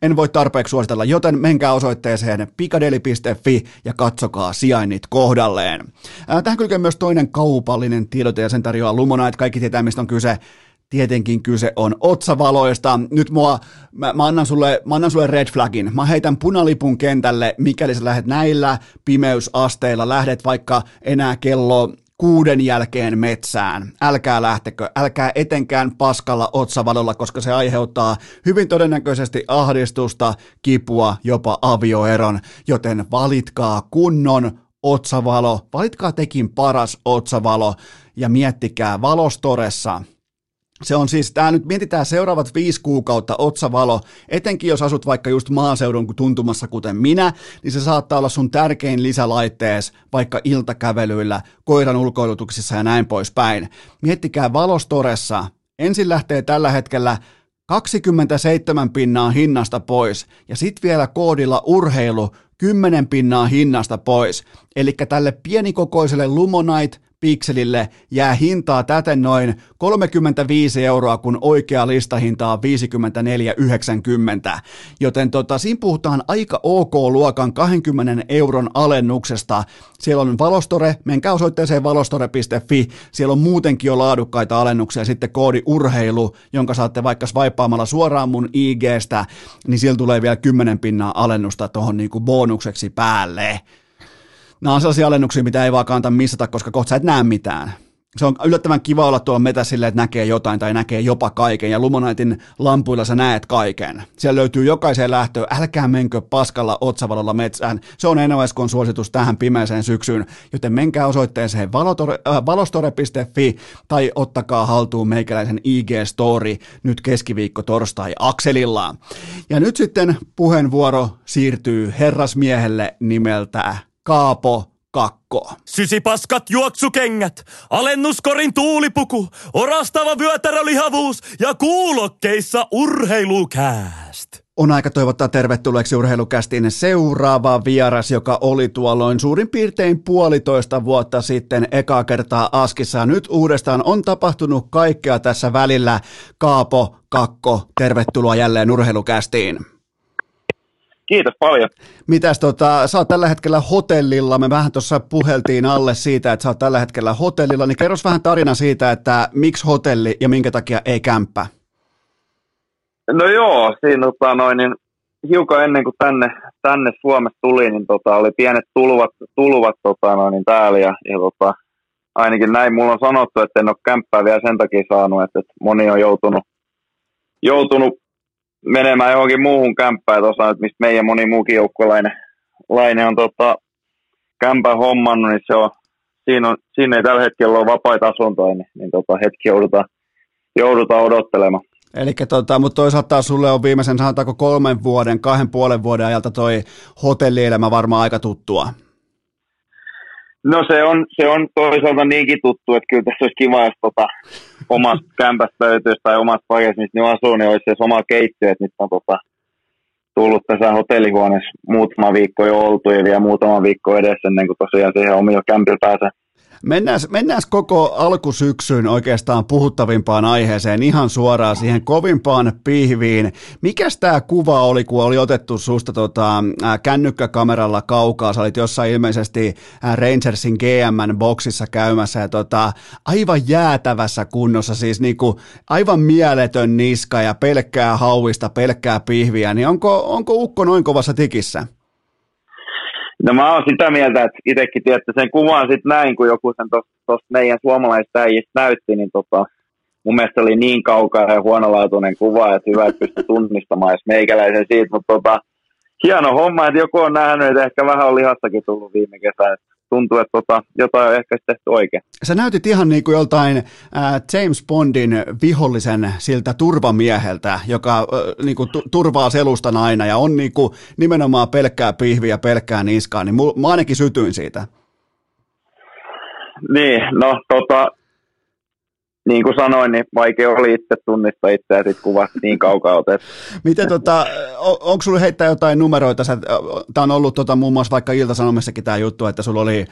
en voi tarpeeksi suositella, joten menkää osoitteeseen pikadeli.fi ja katsokaa sijainnit kohdalleen. Tähän kylkee myös toinen kaupallinen tiedote ja sen tarjoaa Lumonite. Kaikki tietää, mistä on kyse. Tietenkin kyse on otsavaloista. Nyt mä annan sulle red flagin. Mä heitän punalipun kentälle, mikäli sä lähdet näillä pimeysasteilla. Lähdet vaikka enää kello 6 jälkeen metsään. Älkää lähtekö, älkää etenkään paskalla otsavalolla, koska se aiheuttaa hyvin todennäköisesti ahdistusta, kipua, jopa avioeron. Joten valitkaa kunnon otsavalo, valitkaa tekin paras otsavalo ja miettikää valostoressa. Se on siis, tää nyt mietitään seuraavat 5 kuukautta otsavalo, etenkin jos asut vaikka just maaseudun tuntumassa kuten minä, niin se saattaa olla sun tärkein lisälaittees vaikka iltakävelyillä, koiran ulkoilutuksissa ja näin poispäin. Miettikää valostoressa, ensin lähtee tällä hetkellä 27 $ hinnasta pois ja sit vielä koodilla urheilu 10 $ hinnasta pois, eli tälle pienikokoiselle Lumonite pikselille jää hintaa täten noin 35 €, kun oikea listahinta on 54,90. Joten siinä puhutaan aika OK-luokan 20 € alennuksesta. Siellä on Valostore, menkää osoitteeseen valostore.fi, siellä on muutenkin jo laadukkaita alennuksia, sitten koodi urheilu, jonka saatte vaikka swipeamalla suoraan mun IGstä, niin siellä tulee vielä 10 € alennusta tuohon niinku bonukseksi päälle. Nämä on sellaisia alennuksia, mitä ei vaan kannata missata, koska kohta sä et näe mitään. Se on yllättävän kiva olla tuolla metä silleen, että näkee jotain tai näkee jopa kaiken. Ja Lumonaitin lampuilla sä näet kaiken. Siellä löytyy jokaiseen lähtöön. Älkää menkö paskalla otsavalolla metsään. Se on Eno Eskon suositus tähän pimeiseen syksyyn. Joten menkää osoitteeseen valostore.fi tai ottakaa haltuun meikäläisen IG-story nyt keskiviikko torstai akselillaan. Ja nyt sitten puheenvuoro siirtyy herrasmiehelle nimeltä Kaapo Kakko. Sysipaskat juoksukengät, alennuskorin tuulipuku, orastava vyötärölihavuus ja kuulokkeissa urheilukääst. On aika toivottaa tervetulleeksi urheilukästiin seuraava vieras, joka oli tuolloin suurin piirtein 1,5 vuotta sitten ekaa kertaa Askissa. Nyt uudestaan on tapahtunut kaikkea tässä välillä. Kaapo Kakko, tervetuloa jälleen urheilukästiin. Kiitos paljon. Mitäs sä oot tällä hetkellä hotellilla, me vähän tuossa puheltiin alle siitä, että sä oot tällä hetkellä hotellilla, niin kerros vähän tarina siitä, että miksi hotelli ja minkä takia ei kämppä? No joo, siinä niin hiukan ennen kuin tänne Suomessa tuli, niin oli pienet tulvat täällä ja ainakin näin mulla on sanottu, että en ole kämppää vielä sen takia saanut, että moni on joutunut menemään johonkin muuhun kämppään tuossa, mistä meidän moni muukin joukkolainen on kämpän hommannut, niin se on, siinä ei tällä hetkellä ole vapaita asuntoja, niin hetki joudutaan odottelemaan. Eli mutta toisaalta sulle on viimeisen, sanotaanko 3 vuoden, 2,5 vuoden ajalta toi hotellielämä varmaan aika tuttua. No se on toisaalta niinkin tuttu, että kyllä tässä olisi kiva, jos omasta kämpästä löytyisi tai omasta paikasta, missä ne asuu, niin olisi se oma keittiö, että nyt on tullut tässä hotellihuoneessa muutama viikko jo oltu ja vielä muutama viikko edessä ennen kuin tosiaan siihen omilla kämpillä pääsee. Mennään koko alkusyksyn oikeastaan puhuttavimpaan aiheeseen, ihan suoraan siihen kovimpaan pihviin. Mikäs tämä kuva oli, kun oli otettu susta kännykkäkameralla kaukaa? Sä olit jossain ilmeisesti Rangersin GM-boksissa käymässä ja aivan jäätävässä kunnossa, siis niinku aivan mieletön niska ja pelkkää hauista, pelkkää pihviä. Niin onko ukko noin kovassa tikissä? No mä oon sitä mieltä, että itsekin tiedätte sen kuvan sitten näin, kun joku sen tuosta meidän suomalaisista äijistä näytti, niin mun mielestä oli niin kaukaa ja huonolaatuinen kuva, että hyvä, että pystyi tunnistamaan edes meikäläisen siitä, mutta hieno homma, että joku on nähnyt, että ehkä vähän on lihastakin tullut viime kesänä. Tuntuu, että jotain on ehkä tehty oikein. Sä näytit ihan niin kuin joltain James Bondin vihollisen siltä turvamieheltä, joka niin kuin turvaa selustan aina ja on niin kuin nimenomaan pelkkää pihviä, pelkkää niskaa, niin mä ainakin sytyin siitä. Niin, no niin kuin sanoin, niin vaikea oli itse tunnistaa itseä sit kuvasta niin kaukaa otettu. Miten onko sulla heittää jotain numeroita? Tämä on ollut muun muassa vaikka Ilta-Sanomissakin tämä juttu, että sulla oli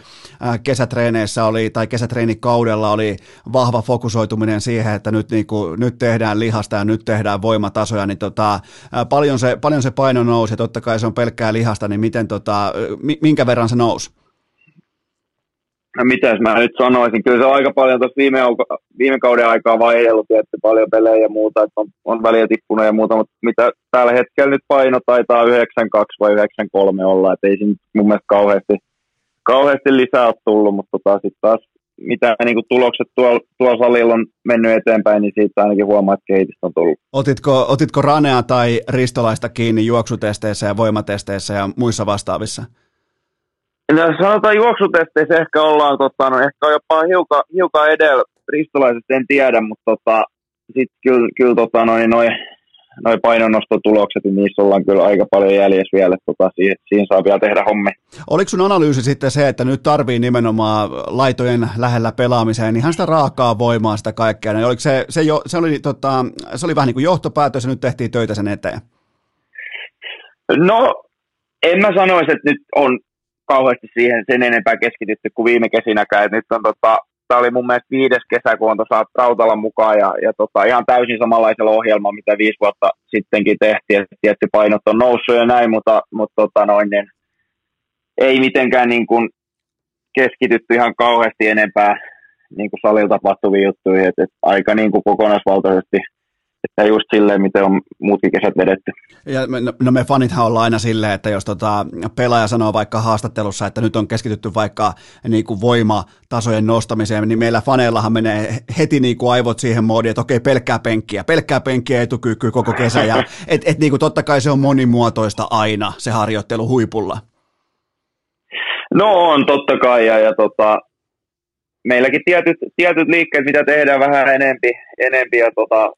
kesätreeneissä tai kesätreenikaudella oli vahva fokusoituminen siihen, että nyt tehdään lihasta ja nyt tehdään voimatasoja, niin paljon se paino nousi ja totta kai se on pelkkää lihasta, niin miten minkä verran se nousi? mitäs mä nyt sanoisin, kyllä se on aika paljon tuossa viime kauden aikaa vaihdellut, että paljon pelejä ja muuta, että on väliä tippunut ja muuta, mutta mitä tällä hetkellä nyt paino taitaa 9-2 vai 9-3 olla, että ei siinä mun mielestä kauheasti lisää ole tullut, mutta sitten taas mitä niin tulokset tuolla salilla on mennyt eteenpäin, niin siitä ainakin huomaa, että kehitystä on tullut. Otitko Ranea tai Ristolaista kiinni juoksutesteissä ja voimatesteissä ja muissa vastaavissa? No, sanotaan juoksutesteissä ehkä ollaan ehkä jopa hiukan edellä Ristolaisesta, en tiedä, mutta sitten kyllä noi painonnostotulokset, niin niissä ollaan kyllä aika paljon jäljessä vielä, että siinä saa vielä tehdä hommia. Oliko sun analyysi sitten se, että nyt tarvii nimenomaan laitojen lähellä pelaamiseen, ihan sitä raakaa voimaa, sitä kaikkea, niin oliko se oli vähän niin kuin johtopäätös, ja nyt tehtiin töitä sen eteen? No, en mä sanoisi, että nyt on kauheasti siihen sen enempää keskitytty kuin viime kesinäkään, että nyt on tämä oli mun mielestä 5. kesä, kun on tuossa Rautala mukaan ja ihan täysin samanlaisella ohjelmalla, mitä 5 vuotta sittenkin tehtiin. Tietysti painot on noussut ja näin, mutta ei mitenkään niin kuin keskitytty ihan kauheasti enempää niin kuin salilla tapahtuviin juttuihin. Et aika niin kuin kokonaisvaltaisesti, että just silleen, miten on muutkin kesät vedetty. Ja me fanithan ollaan aina silleen, että jos pelaaja sanoo vaikka haastattelussa, että nyt on keskitytty vaikka niin kuin voimatasojen nostamiseen, niin meillä faneillahan menee heti niin kuin aivot siihen moodiin, että okei, pelkkää penkkiä etukyykkyä koko kesä. Ja, et niin kuin totta kai se on monimuotoista aina, se harjoittelu huipulla. No on, totta kai. Ja meilläkin tietyt liikkeet, mitä tehdään vähän enempi ja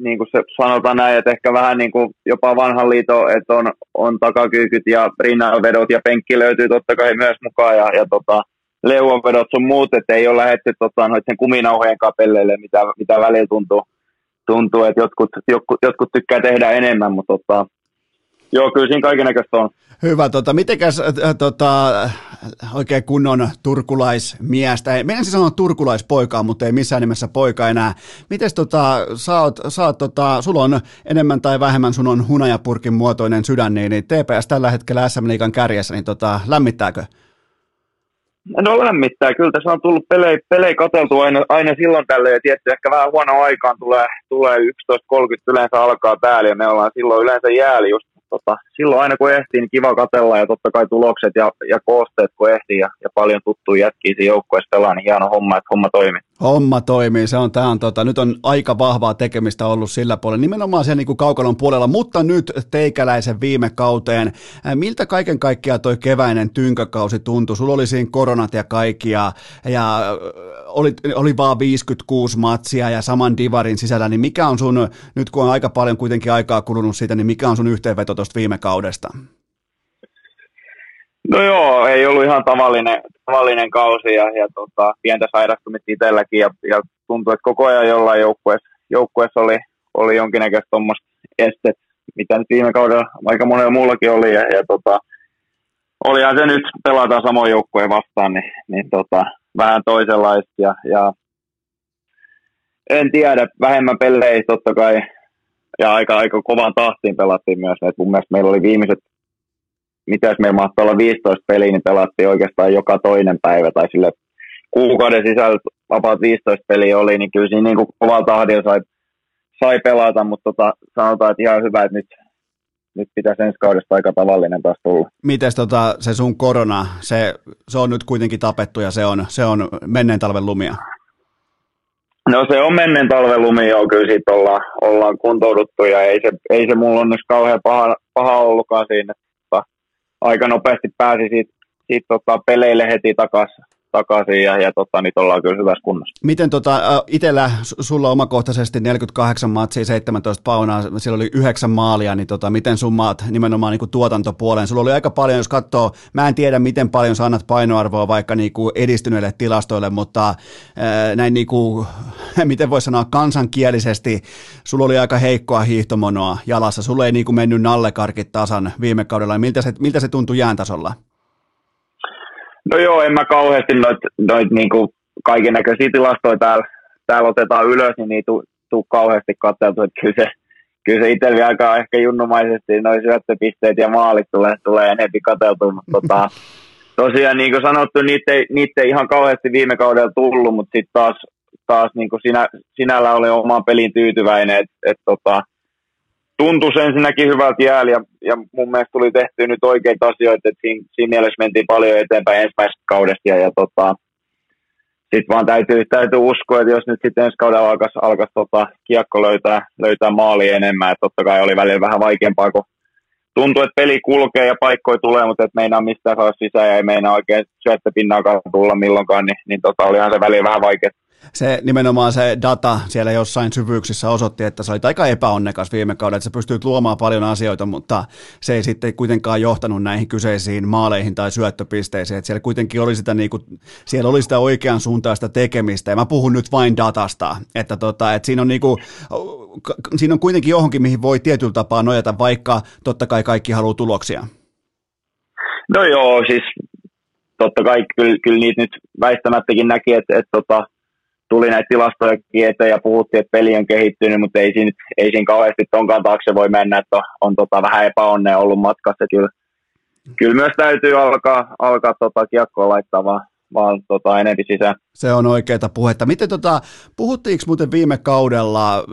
niin kuin se sanotaan näin, että ehkä vähän niin kuin jopa vanhan liito, että on takakyykyt ja rinnanvedot ja penkki löytyy totta kai myös mukaan ja leuanvedot sun muut, että ei ole lähdetty noiden kuminauhojen kapelleille, mitä välillä tuntuu että jotkut tykkää tehdä enemmän, mutta joo, kyllä siinä kaikennäköistä on. Hyvä. Mitenkäs oikein kunnon turkulaismiestä, meidän siis sanoa turkulaispoikaa, mutta ei missään nimessä poika enää. Mites sulla on enemmän tai vähemmän sun on hunajapurkin muotoinen sydän, niin TPS tällä hetkellä SM-liigan kärjessä, niin lämmittääkö? No lämmittää, kyllä tässä on tullut pelejä katseltua aina silloin tällöin ja tietty ehkä vähän huonoa aikaan tulee 11.30 yleensä alkaa päälle ja me ollaan silloin yleensä jääli just. Silloin aina kun ehtii, niin kiva katsella ja totta kai tulokset ja koosteet kun ehtii ja paljon tuttuja jätkiä siinä joukkueessa pelaa, niin hieno homma, että homma toimii. Homma toimii, nyt on aika vahvaa tekemistä ollut sillä puolella, nimenomaan siellä niin kuin kaukalon puolella, mutta nyt teikäläisen viime kauteen. Miltä kaiken kaikkiaan toi keväinen tynkäkausi tuntui? Sulla oli siinä koronat ja kaikkia ja oli vaan 56 matsia ja saman divarin sisällä, niin mikä on sun, nyt kun on aika paljon kuitenkin aikaa kulunut siitä, niin mikä on sun yhteenveto tuosta viime kaudesta? No joo, ei ollut ihan tavallinen kausi ja pientä sairastumista itselläkin ja tuntui, että koko ajan jollain joukkueessa oli jonkinnäköistä tuommoista estettä, mitä nyt viime kaudella aika monella muullakin oli ja olihan se nyt, pelataan samoin joukkueen vastaan, niin vähän toisenlaista ja en tiedä, vähemmän pelejä totta kai ja aika kovaan tahtiin pelattiin myös, että mun mielestä meillä oli viimeiset mitäs meillä mahtaa olla 15 peliä, niin pelattiin oikeastaan joka toinen päivä, tai sille kuukauden sisällä about 15 peliä oli, niin kyllä siinä niin kuin kovalla tahdilla sai pelata, mutta sanotaan, että ihan hyvä, että nyt pitäisi ensi kaudesta aika tavallinen taas tulla. Mites se sun korona, se on nyt kuitenkin tapettu ja se on menneen talven lumia? No se on menneen talven lumia, joo, kyllä siitä ollaan kuntouduttu ja ei se mulla onneksi kauhean paha ollutkaan siinä. Aika nopeasti pääsi siitä peleille heti takaisin ja nyt ollaan kyllä hyvässä kunnossa. Miten itsellä sulla omakohtaisesti 48 matsia, 17 paunaa, siellä oli 9 maalia, niin miten sun maat nimenomaan niin kuin tuotantopuoleen? Sulla oli aika paljon, jos katsoo, mä en tiedä miten paljon sä annat painoarvoa vaikka niin kuin edistyneille tilastoille, mutta näin niin kuin, miten voi sanoa kansankielisesti, sulla oli aika heikkoa hiihtomonoa jalassa, sulla ei niin kuin mennyt nallekarkit tasan viime kaudella, miltä se tuntui jääntasolla? No joo, en mä kauheasti noit niinku kaiken näköisiä tilastoja täällä otetaan ylös, niin niitä tuu kauheasti katseltu, että kyllä se itsellä vielä aika ehkä junnumaisesti noin syöttöpisteet ja maalit tulee enempi katseltua, mutta tosiaan niin kuin sanottu, niitä ei ihan kauheasti viime kaudella tullut, mutta sitten taas niin kuin sinällä olen omaan peliin tyytyväinen, että tuntuisi ensinnäkin hyvältä jäällä ja mun mielestä tuli tehtyä nyt oikeita asioita, että siinä mielessä mentiin paljon eteenpäin ensimmäisestä kaudesta ja sitten vaan täytyy uskoa, että jos nyt sitten ensi kaudella alkaisi kiekko löytää maalia enemmän, että totta kai oli välillä vähän vaikeampaa, kun tuntuu, että peli kulkee ja paikkoja tulee, mutta et meinaa mistään saa sisään ja ei meinaa oikein syöttöpinnaakaan tulla milloinkaan, niin olihan se välillä vähän vaikea. Se nimenomaan se data siellä jossain syvyyksissä osoitti, että se oli aika epäonnekas viime kaudella, että sä pystyit luomaan paljon asioita, mutta se ei sitten kuitenkaan johtanut näihin kyseisiin maaleihin tai syöttöpisteisiin, että siellä kuitenkin oli sitä, niin kuin, siellä oli sitä oikean suuntaista tekemistä, ja mä puhun nyt vain datasta, että siinä on, niin kuin, siinä on kuitenkin johonkin, mihin voi tietyllä tapaa nojata, vaikka totta kai kaikki haluaa tuloksia. No joo, siis totta kai kyllä niitä nyt väistämättäkin näki, että tuli näitä tilastojakin eteen ja puhuttiin, että peli on kehittynyt, mutta ei siinä kauheasti tonkaan taakse voi mennä, että on vähän epäonnea ollut matkassa. Kyllä myös täytyy alkaa kiekkoa laittaa vaan enemmän sisään. Se on oikeata puhetta. Miten puhuttiinko muuten viime kaudella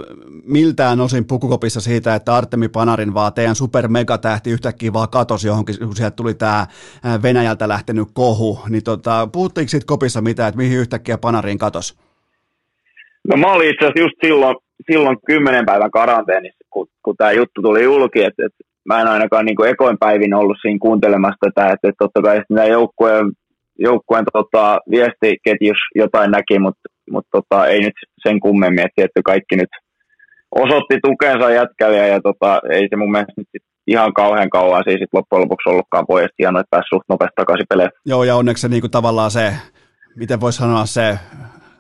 miltään osin Pukukopissa siitä, että Artemi Panarin vaan teidän supermegatähti yhtäkkiä vaan katosi johonkin, kun sieltä tuli tämä Venäjältä lähtenyt kohu, niin puhuttiinko siitä Kopissa mitään, että mihin yhtäkkiä Panarin katosi? No mä olin itse asiassa just silloin 10 päivän karanteenissa, kun tämä juttu tuli julki, että mä en ainakaan niin kuin ekoin päivin ollut siinä kuuntelemassa tätä, että totta kai nämä joukkueen viestiketjus jotain näki, mutta ei nyt sen kummemmin, että kaikki nyt osoitti tukensa jätkäliä ja ei se mun mielestä nyt ihan kauhean kauan siis loppujen lopuksi ollutkaan pois, hienoa, että pääsi suht nopeasti takaisin peleen. Joo, ja onneksi se niin kuin tavallaan se, miten voisi sanoa se,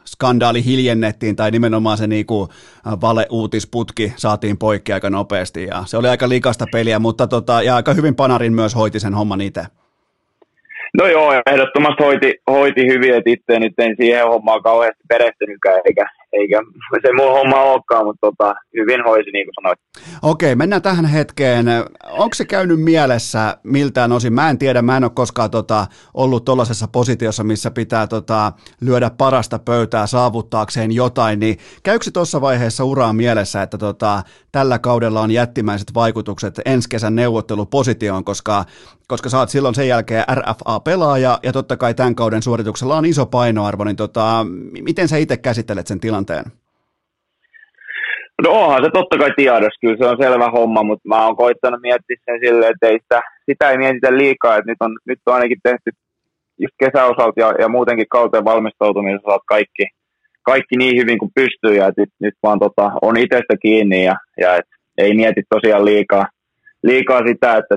skandaali hiljennettiin tai nimenomaan se niinku valeuutisputki saatiin poikki aika nopeasti ja se oli aika likasta peliä, mutta ja aika hyvin Panarin myös hoiti sen homman itse. No joo, ehdottomasti hoiti hyvin, että itse nyt en siihen hommaan kauheasti perehtynytkään, eikä se mun homma olekaan, mutta hyvin hoisi, niin kuin sanoit. Okei, mennään tähän hetkeen. Onko se käynyt mielessä miltään osin? Mä en tiedä, mä en ole koskaan ollut tuollaisessa positiossa, missä pitää lyödä parasta pöytää saavuttaakseen jotain, niin käykö se tuossa vaiheessa uraa mielessä, että tällä kaudella on jättimäiset vaikutukset ensi kesän neuvottelupositioon, koska sä oot silloin sen jälkeen RFA-pelaaja, ja totta kai tämän kauden suorituksella on iso painoarvo, niin miten sä itse käsittelet sen tilanteen? No onhan se totta kai tiedossa, kyllä se on selvä homma, mutta mä oon koittanut miettiä sen silleen, että ei sitä ei mietitä liikaa, että nyt on ainakin tehty just kesäosalta ja muutenkin kauteen valmistautumisen osalta kaikki niin hyvin kuin pystyy, ja nyt vaan on itsestä kiinni, ja et ei mieti tosiaan liikaa sitä, että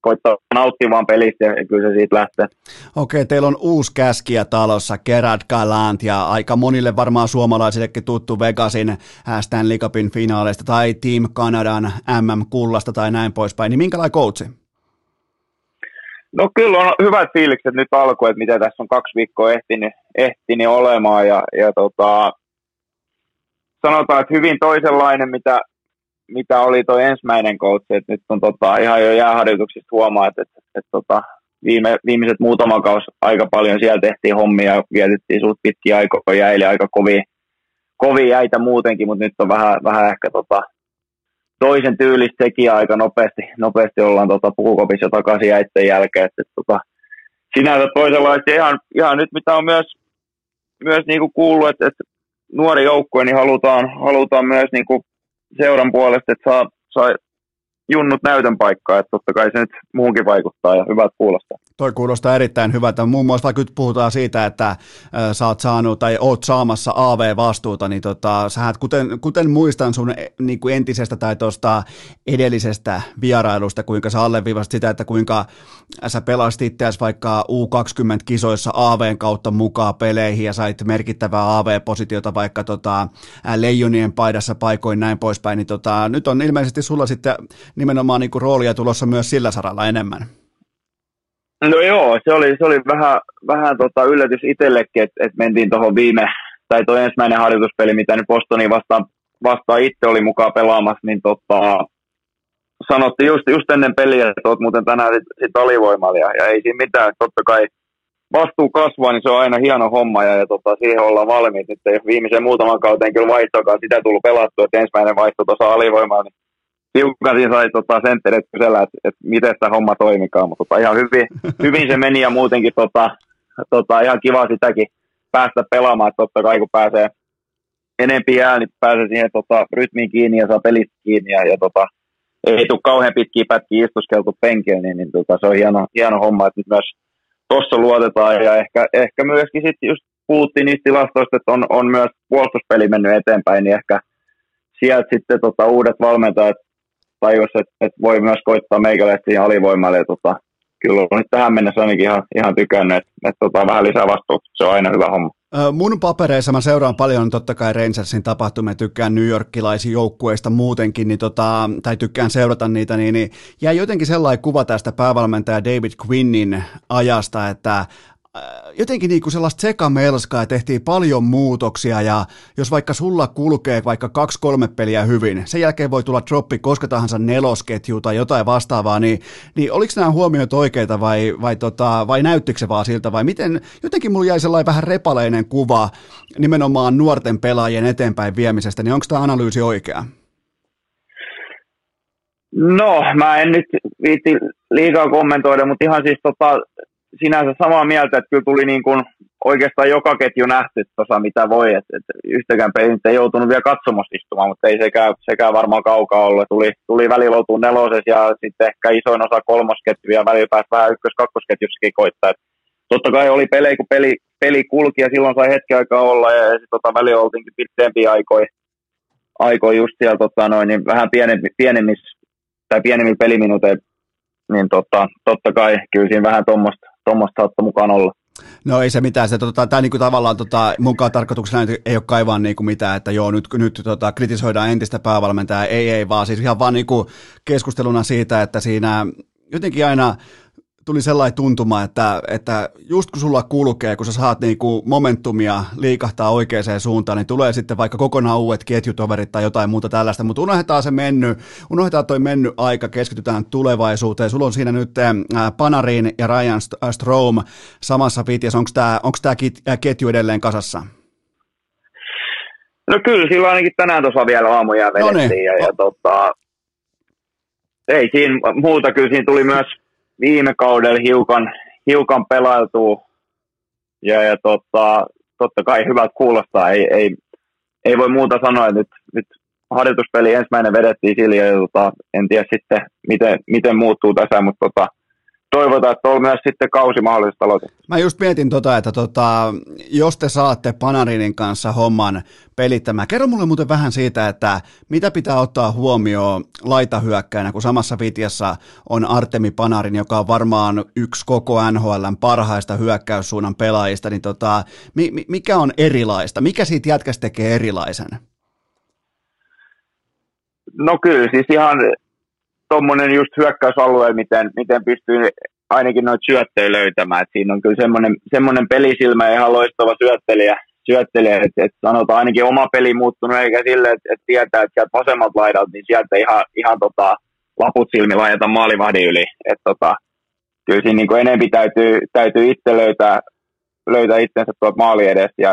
koittaa nauttia vaan pelistä ja kyllä se siitä lähtee. Okei, teillä on uusi käskijä talossa, Gerard Gallant, ja aika monille varmaan suomalaisillekin tuttu Vegasin Stanley Cupin finaaleista tai Team Kanadan MM-kullasta tai näin poispäin, niin minkälainen coachi? No kyllä on hyvät fiilikset nyt alkuun, että mitä tässä on 2 viikkoa ehtinyt olemaan ja sanotaan, että hyvin toisenlainen, mitä oli tuo ensimmäinen coachi, että nyt on ihan jo jääharjoituksista huomaa, että viimeiset muutama kausi aika paljon siellä tehtiin hommia ja vietettiin suht pitkiä aikoja, jäili aika kovia jäitä muutenkin, mutta nyt on vähän ehkä toisen tyylistä sekin aika nopeasti ollaan Pukukopissa takaisin jäitten jälkeen, että sinänsä toisenlaista ihan nyt mitä on myös niinku kuullut, että nuori joukkue niin halutaan myös niinku seuran puolesta, että saa junnut näytön paikkaa, että totta kai se nyt muuhunkin vaikuttaa ja hyvältä kuulostaa. Toi kuulostaa erittäin hyvältä. Muun muassa vaikka nyt puhutaan siitä, että sä oot saanut tai oot saamassa AV-vastuuta, niin sähän kuten muistan sun niin kuin entisestä tai tuosta edellisestä vierailusta, kuinka sä alleviivasit sitä, että kuinka sä pelasit itseäsi vaikka U20-kisoissa AVn kautta mukaan peleihin ja sait merkittävää AV-positiota vaikka leijonien paidassa paikoin näin poispäin, niin nyt on ilmeisesti sulla sitten nimenomaan niin kuin roolia tulossa myös sillä saralla enemmän. No joo, se oli vähän yllätys itsellekin, että mentiin tuohon tuo ensimmäinen harjoituspeli, mitä nyt Bostonia vastaan itse oli mukaan pelaamassa, niin sanottiin just ennen peliä, että olet muuten tänään sit alivoimalla ja ei siinä mitään. Totta kai vastuu kasvaa, niin se on aina hieno homma ja siihen ollaan valmiit. Nyt ei viimeisen muutaman kauteen kyllä vaihtoakaan sitä tullut pelattua, että ensimmäinen vaihto tuossa alivoimalla. Niin hiukan siinä sai senttereet kysellä, että miten tämä homma toimikaan, mutta ihan hyvin se meni ja muutenkin ihan kiva sitäkin päästä pelaamaan. Että totta kai kun pääsee enempi ääni, niin pääsee siihen rytmiin kiinni ja saa pelit kiinni ja ei tule kauhean pitkiä pätkiä istuskeltu penkillä, niin se on hieno homma, että nyt myös tuossa luotetaan ja ehkä myöskin sitten just puhuttiin niistä tilastoista, että on myös puolustuspeli mennyt eteenpäin, niin ehkä sieltä sitten uudet valmentajat tajusivat, että voi myös koittaa meikäläistä siihen alivoimalle ja kyllä on nyt tähän mennessä ainakin ihan tykännyt, että vähän lisää vastuuta, se on aina hyvä homma. Mun papereissa mä seuraan paljon totta kai Rangersin tapahtumia, tykkään newyorkilaisia joukkueista muutenkin, niin tai tykkään seurata niitä, niin jäi jotenkin sellainen kuva tästä päävalmentaja David Quinnin ajasta, että jotenkin niin kuin sellaista sekamelskaa ja tehtiin paljon muutoksia ja jos vaikka sulla kulkee vaikka 2-3 peliä hyvin, sen jälkeen voi tulla droppi koska tahansa nelosketju tai jotain vastaavaa, niin oliko nämä huomiot oikeita vai näyttikö se vaan siltä vai miten? Jotenkin mulla jäi sellainen vähän repaleinen kuva nimenomaan nuorten pelaajien eteenpäin viemisestä, niin onko tämä analyysi oikea? No, mä en nyt viitti liikaa kommentoida, mutta ihan siis sinänsä samaa mieltä, että kyllä tuli niin kuin oikeastaan joka ketju nähty tuossa mitä voi, että yhtäkään peli ei joutunut vielä katsomossa istumaan, mutta ei sekään varmaan kaukaa ollut. Tuli välilautuun neloses ja sitten ehkä isoin osa kolmosketjuja ja välillä pääsi vähän ykkös-kakkosketjussakin koittaa. Et totta kai oli pelejä, kun peli kulki ja silloin sai hetken aikaa olla ja sitten välillä oltiinkin pitempiä aikoja just siellä niin vähän pienemmillä peliminuuteilla, niin totta kai kyllä siinä vähän tuommoista saattaa mukaan olla. No ei se mitään, tämä niinku tavallaan munkaan tarkoituksena ei ole kaivaa niinku mitään, että joo nyt kritisoidaan entistä päävalmentajaa, ei vaan siis ihan vaan niinku keskusteluna siitä, että siinä jotenkin aina tuli sellainen tuntuma, että just kun sulla kulkee, kun sä saat niinku momentumia liikahtaa oikeaan suuntaan, niin tulee sitten vaikka kokonaan uudet ketjutoverit tai jotain muuta tällaista, mutta unohdetaan toi mennyt aika, keskitytään tulevaisuuteen. Sulla on siinä nyt Panarin ja Ryan Strome samassa vitjassa. Onko tää ketju edelleen kasassa? No kyllä, silloin ainakin tänään tuossa vielä aamuja vedettiin. Noniin. Ei siinä muuta, kyllä siinä tuli myös viime kaudella hiukan pelailtuu ja totta kai hyvältä kuulostaa, ei voi muuta sanoa, että nyt harjoituspeli ensimmäinen vedettiin sille ja en tiedä sitten miten muuttuu tässä, mutta toivotaan, että on myös sitten kausi mahdollisesti aloitettu. Mä just mietin että jos te saatte Panarinin kanssa homman pelittämään. Kerro mulle muuten vähän siitä, että mitä pitää ottaa huomioon laitahyökkäinä, kun samassa vitjassa on Artemi Panarin, joka on varmaan yksi koko NHL:n parhaista hyökkäyssuunnan pelaajista, niin mikä on erilaista? Mikä siitä jätkästä tekee erilaisen? No kyllä, siis ihan tuommoinen just hyökkäysalue, miten pystyy ainakin noita syöttöjä löytämään. Et siinä on kyllä semmoinen pelisilmä ja ihan loistava syöttelijä että sanotaan ainakin oma peli muuttunut, eikä sille, että tietää, että sieltä vasemmat laidat, niin sieltä ihan laput silmillä ajata maalivahdin yli. Että kyllä siinä niin kuin enemmän täytyy itse löytää itsensä tuolta maali edes ja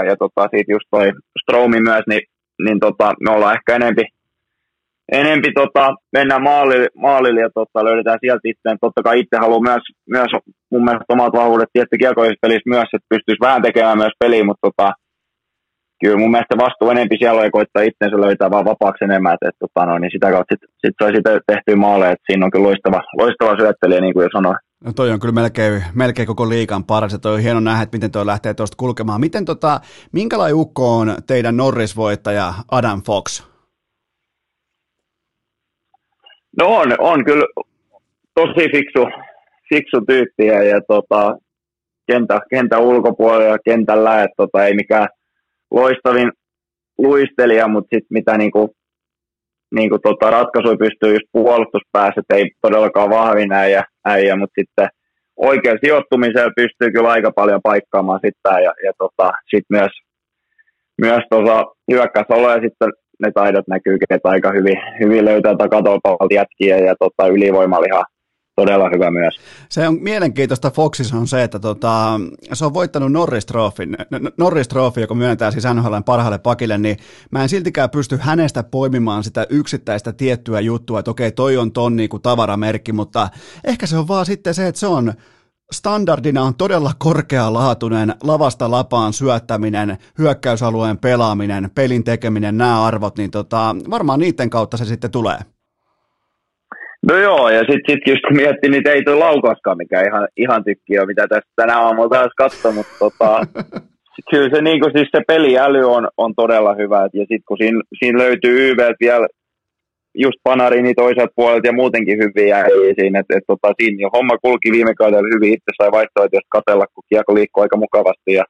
siitä just toi Stromi myös, niin me ollaan ehkä enempi mennään maalille ja löydetään sieltä itseään. Totta kai itse haluaa myös mun mielestä omat vahvuudet tietysti kiekollisessa pelissä myös, että pystyisi vähän tekemään myös peliä, mutta kyllä mun mielestä vastuu enempi siellä on koittaa itsensä löytää vaan vapaaksi enemmän, että niin sitä kautta sitten sai sitä tehtyä maaleja, että siinä on kyllä loistava syöttelijä, niin kuin jo sanoin. No toi on kyllä melkein koko liigan paras, ja toi on hieno nähdä, että miten toi lähtee tuosta kulkemaan. Minkälainen ukko on teidän Norris-voittaja Adam Fox? No on kyllä tosi fiksu tyyppi ja kentän ulkopuolella ja kentällä, että ei mikään loistavin luistelija, mutta sitten mitä niinku ratkaisuja pystyy just puolustuspäässä, että ei todellakaan vahvin äijä, mutta sitten oikealla sijoittumisella pystyy kyllä aika paljon paikkaamaan sitä ja sitten myös tuossa hyökkäysoloja sitten ne taidot näkyy, että aika hyvin löytää takatolpalta jätkiä ja ylivoima oli ihan todella hyvä myös. Se on mielenkiintoista Foxissa on se, että se on voittanut Norris Trophy, joka myöntää siis NHL:n parhaalle pakille, niin mä en siltikään pysty hänestä poimimaan sitä yksittäistä tiettyä juttua, että okei, toi on ton niin kuin tavaramerkki, mutta ehkä se on vaan sitten se, että se on standardina on todella korkealaatuinen lavasta lapaan syöttäminen, hyökkäysalueen pelaaminen, pelin tekeminen, nämä arvot, niin varmaan niiden kautta se sitten tulee. No joo, ja sitten just kun miettii, niin ei tuo laukauskaan mikään ihan tykkiä, mitä tässä tänä aamulla taas katsoi, mutta kyllä se, niin siis se peliäly on todella hyvä, ja sitten kun siinä löytyy YV:ltä vielä just Panarini toiselta puolelta ja muutenkin hyviä ei siinä, että siinä jo homma kulki viime kaudella hyvin, itse sai vaihtoehtoista katsella, kun kiekko liikkuu aika mukavasti, ja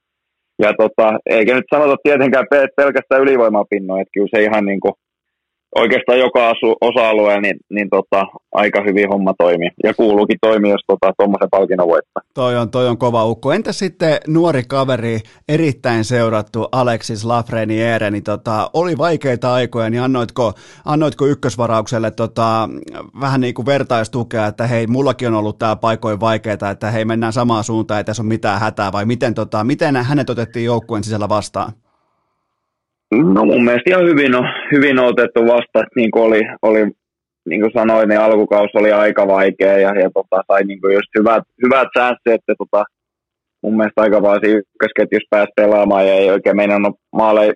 eikä nyt sanota tietenkään pelkästään ylivoimapinnoja, että kyllä se ihan niin kuin oikeastaan joka osa-alueella niin aika hyvin homma toimii ja kuuluukin toimia, jos tuommoisen palkinnon voittaa. Toi on kova ukko. Entä sitten nuori kaveri, erittäin seurattu Alexis Lafreniere, niin oli vaikeita aikoja, niin annoitko ykkösvaraukselle vähän niin kuin vertaistukea, että hei, mullakin on ollut tää paikoin vaikeita, että hei, mennään samaan suuntaan, ei tässä ole mitään hätää, vai miten hänet otettiin joukkueen sisällä vastaan? No mun mielestä ihan hyvin otettu vasta, että niin kuin oli niin kuin sanoin, niin alkukausi oli aika vaikea ja sai niin kuin just hyvät sääntöt, että mun mielestä aika vaan siinä ykkösketjussa pääsi pelaamaan ja ei oikein meinannut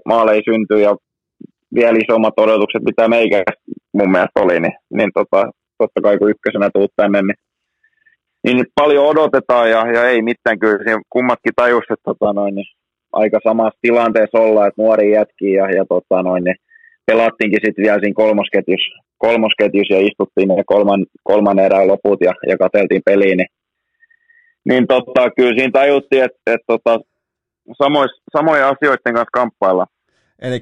maaleja syntyä ja vielä isommat odotukset, mitä meikä mun mielestä oli, niin totta kai kun ykkösenä tuut tänne, niin paljon odotetaan ja ei mitään, kyllä kummatkin tajus, että niin aika samassa tilanteessa ollaan, että nuori jätkiä ja pelattiinkin sitten vielä siinä kolmosketjussa ja istuttiin ne kolmannen erään loput ja katseltiin peliin. Niin kyllä siinä tajuttiin, että samoja asioiden kanssa kamppailla. Eli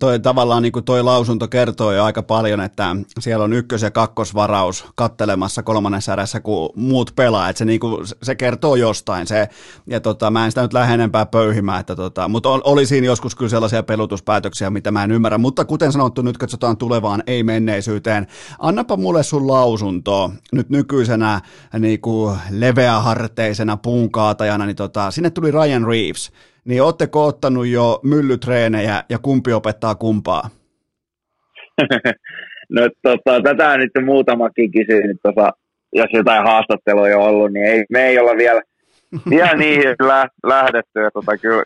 toi tavallaan niin kuin toi lausunto kertoo jo aika paljon, että siellä on ykkös- ja kakkosvaraus kattelemassa kolmannessa erässä, kun muut pelaa. Että se, niin kuin, se kertoo jostain. Se, ja mä en sitä nyt lähde enempää pöyhimään. Mutta oli siinä joskus kyllä sellaisia pelutuspäätöksiä, mitä mä en ymmärrä. Mutta kuten sanottu, nyt katsotaan tulevaan, ei menneisyyteen. Annapa mulle sun lausuntoa nyt nykyisenä niin kuin leveäharteisena punkaatajana. Niin sinne tuli Ryan Reeves. Niin ootteko ottanut jo myllytreenejä ja kumpi opettaa kumpaa? No tätä nyt muutamakin kysynyt jos jotain haastattelua on jo ollut, niin me ei olla vielä niihin lähdetty. Kyllä,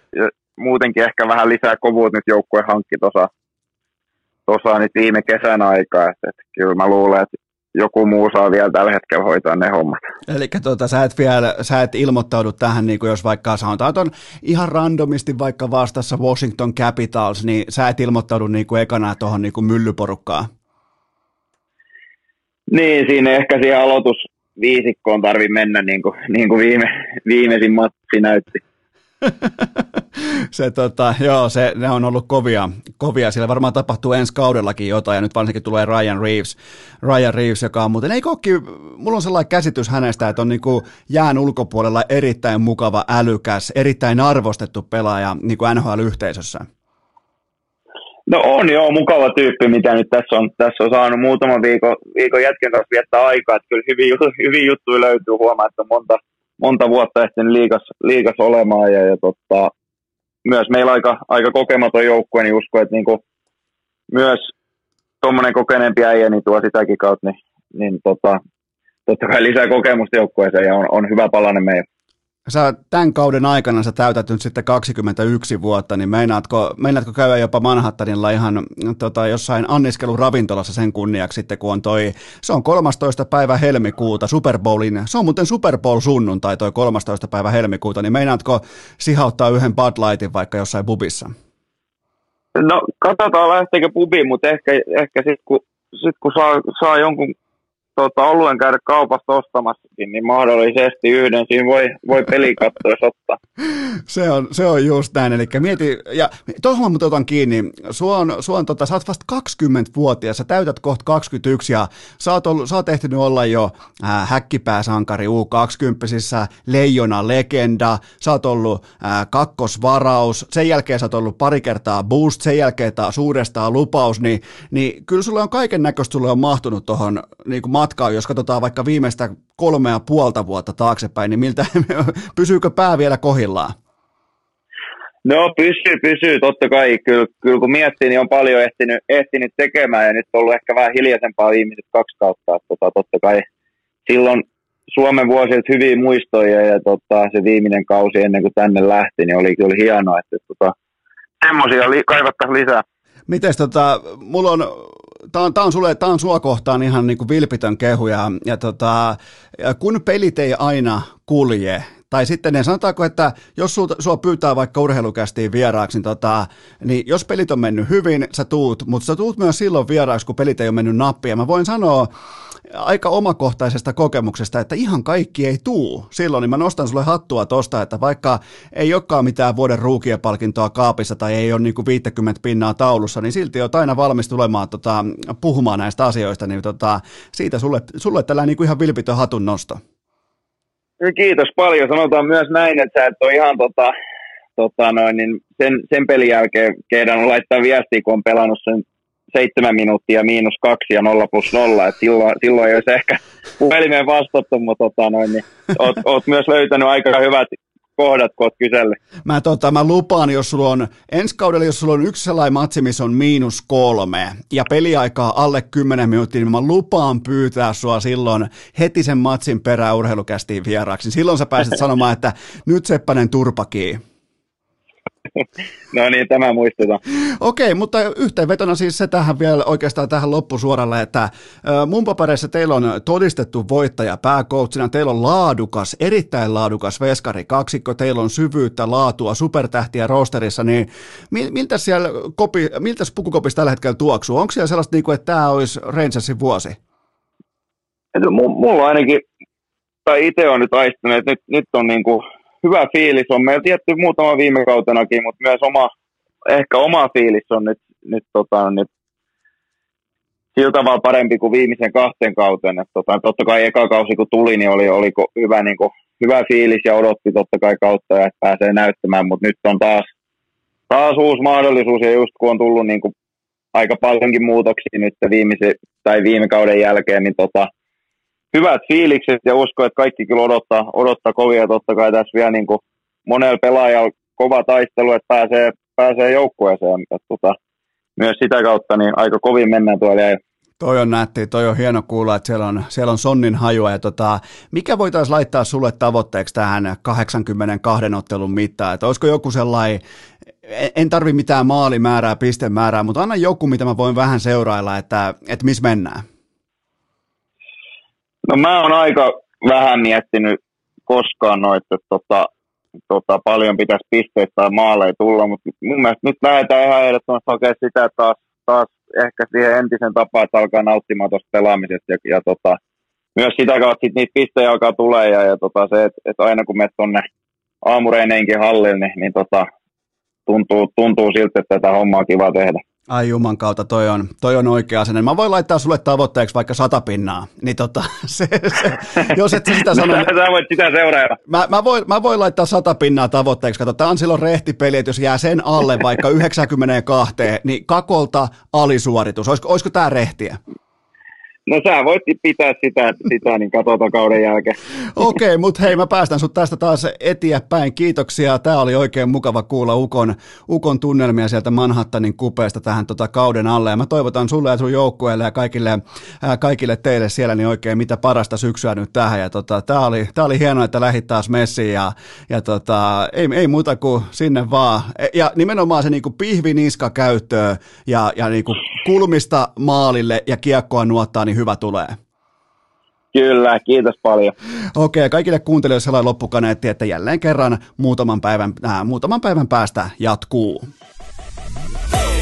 muutenkin ehkä vähän lisää kovuut nyt joukkue hankki tuossa nyt viime kesän aikaa. Et kyllä mä luulen, että joku muu saa vielä tällä hetkellä hoitaa ne hommat. Eli sä et ilmoittaudu tähän, niin kuin jos vaikka sanotaan, että on ihan randomisti vaikka vastassa Washington Capitals, niin sä et ilmoittaudu niin kuin ekana tuohon niin kuin myllyporukkaan. Niin, siinä ehkä siihen aloitusviisikkoon tarvii mennä, niin kuin viimeisin matsi näytti. Se joo, ne on ollut kovia. Siellä varmaan tapahtuu ensi kaudellakin jotain, ja nyt varsinkin tulee Ryan Reeves, joka on muuten, mulla on sellainen käsitys hänestä, että on niinku jään ulkopuolella erittäin mukava, älykäs, erittäin arvostettu pelaaja niinku NHL-yhteisössä. No on joo, mukava tyyppi, mitä nyt tässä on saanut muutaman viikon jätken kanssa viettää aikaa, että kyllä hyviä juttuja löytyy, huomaa, että monta vuotta ehtinyt liigas olemaan ja myös meillä aika kokematon joukkue, niin uskon, että niinku myös tuommoinen kokeneempi äijä niin tuo sitäkin kautta, niin totta kai lisää kokemusta joukkueeseen ja on hyvä palanen meidän. Sä tämän kauden aikana sä täytät nyt sitten 21 vuotta, niin meinaatko käydä jopa Manhattanilla ihan jossain anniskeluravintolassa sen kunniaksi sitten, kun on se on 13. päivä helmikuuta Super Bowlin, se on muuten Super Bowl sunnuntai toi 13. päivä helmikuuta, niin meinaatko sihauttaa yhden Bud Lightin vaikka jossain pubissa? No katsotaan lähteekö pubiin, mutta ehkä sitten kun saa jonkun oluen käydä kaupasta ostamassakin, niin mahdollisesti yhden siinä voi pelikattoissa ottaa. Se on just näin, eli mieti, ja tuohon mä otan kiinni, sä oot vasta 20-vuotias, sä täytät kohta 21, ja sä oot ehtinyt olla jo häkkipääsankari U20-sissä, leijona legenda, sä oot ollut kakkosvaraus, sen jälkeen sä oot ollut pari kertaa boost, sen jälkeen taas uudestaan lupaus, niin kyllä sulle on kaiken näköistä, sulle on mahtunut tuohon niin kuin matkaan, jos katsotaan vaikka viimeistä 3,5 vuotta taaksepäin, niin miltä, pysyykö pää vielä kohillaan? No pysyy, totta kai. Kyllä kun miettii, niin on paljon ehtinyt tekemään, ja nyt on ollut ehkä vähän hiljaisempaa viimeiset 2 kautta. Totta kai silloin Suomen vuosilta hyviä muistoja, ja se viimeinen kausi ennen kuin tänne lähti, niin oli kyllä hienoa, että semmoisia kaivattaisiin lisää. Mites mulla on... Tämä on sua kohtaan ihan niin kuin vilpitön kehu, ja kun pelit ei aina kulje, tai sitten ne sanotaanko, että jos sua pyytää vaikka urheilukästiin vieraaksi, niin jos pelit on mennyt hyvin, sä tuut, mutta sä tuut myös silloin vieraaksi, kun pelit ei ole mennyt nappia. Mä voin sanoa aika omakohtaisesta kokemuksesta, että ihan kaikki ei tuu silloin, niin mä nostan sulle hattua tosta, että vaikka ei olekaan mitään vuoden ruukien palkintoa kaapissa tai ei ole niin kuin 50 pinnaa taulussa, niin silti oot aina valmis tulemaan puhumaan näistä asioista, niin siitä sulle tällainen niin kuin ihan vilpitön hatun nosto. Kiitos paljon. Sanotaan myös näin, että sä et ole ihan niin sen pelin jälkeen kehdannut laittaa viestiä, kun on pelannut sen 7 minuuttia -2 ja 0+0, että silloin ei olisi ehkä puhelimeen vastattu, mutta niin oot myös löytänyt aika hyvät kohdat, kun oot kysellyt. Mä lupaan, jos sulla on ensi kaudella, jos sulla on yksi sellainen matsi, missä on -3 ja peliaikaa alle 10 minuuttia, niin mä lupaan pyytää sua silloin heti sen matsin perään urheilukästiin vieraaksi. Silloin sä pääset sanomaan, että nyt Seppänen turpakii. No niin, tämä muistetaan. Okei, mutta yhteenvetona siis se tähän vielä oikeastaan tähän loppusuoralle, että mun papereissa teillä on todistettu voittaja pääcoachina, teillä on laadukas, erittäin laadukas veskari kaksikko, teillä on syvyyttä, laatua, supertähtiä roosterissa, niin miltäs pukukopissa tällä hetkellä tuoksuu? Onko siellä sellaista, että tämä olisi Rangersin vuosi? Mulla ainakin, tai itse on nyt aistunut, että nyt on niin kuin hyvä fiilis on. Meillä tietty muutama viime kautenakin, mutta myös oma fiilis on nyt sillä tavalla parempi kuin viimeisen 2 kauteen. Totta kai eka kausi kun tuli, niin oli hyvä, hyvä fiilis ja odotti totta kai kautta, ja että pääsee näyttämään, mutta nyt on taas uusi mahdollisuus, ja just kun on tullut niin kuin aika paljonkin muutoksia nyt viime kauden jälkeen, niin hyvät fiilikset, ja uskon, että kaikki kyllä odottaa kovia. Totta kai tässä vielä niin kuin monella pelaajalla kova taistelu, että pääsee joukkueeseen. Myös sitä kautta niin aika kovin mennään tuolla. Toi on nätti, toi on hieno kuulla, että siellä on sonnin hajua. Ja mikä voitaisiin laittaa sulle tavoitteeksi tähän 82 ottelun mittaan? Että olisiko joku sellainen, en tarvi mitään maalimäärää, pistemäärää, mutta anna joku, mitä mä voin vähän seurailla, että missä mennään? No mä oon aika vähän miettinyt koskaan noita, että paljon pitäisi pisteitä tai maaleja tulla, mutta mun mielestä nyt lähdetään ihan ehdottomasti hakemaan sitä taas ehkä siihen entisen tapaan, että alkaa nauttimaan tuosta pelaamisesta, ja myös sitä kautta niitä pistejä alkaa tulee, ja se, että aina kun me tuonne aamureineenkin hallille, niin tuntuu siltä, että tätä hommaa on kiva tehdä. Ai juman kautta, toi on oikea asenne. Mä voin laittaa sulle tavoitteeksi vaikka 100 pinnaa, niin jos et sä sitä sano... Sä voit sitä seurailla. Mä voin laittaa 100 pinnaa tavoitteeksi. Kato, tää on silloin rehtipeli, että jos jää sen alle vaikka 92, niin Kakolta alisuoritus. Olisiko tää rehtiä? No sä voit pitää sitä niin katsotaan kauden jälkeen. Okei, mutta hei, mä päästän sut tästä taas eteenpäin. Kiitoksia. Tää oli oikein mukava kuulla Ukon tunnelmia sieltä Manhattanin kupeesta tähän kauden alle. Ja mä toivotan sulle ja sun joukkueelle ja kaikille teille siellä niin oikein mitä parasta syksyä nyt tähän. Ja tää oli hienoa, että lähdit taas messiin, ja ei muuta kuin sinne vaan. Ja nimenomaan se niinku pihviniska käyttöön ja niinku kulmista maalille ja kiekkoa nuottaa, niin hyvä tulee. Kyllä, kiitos paljon. Okei, kaikille kuuntelijoille sellainen loppukaneetti, että jälleen kerran muutaman päivän päästä jatkuu. Hey,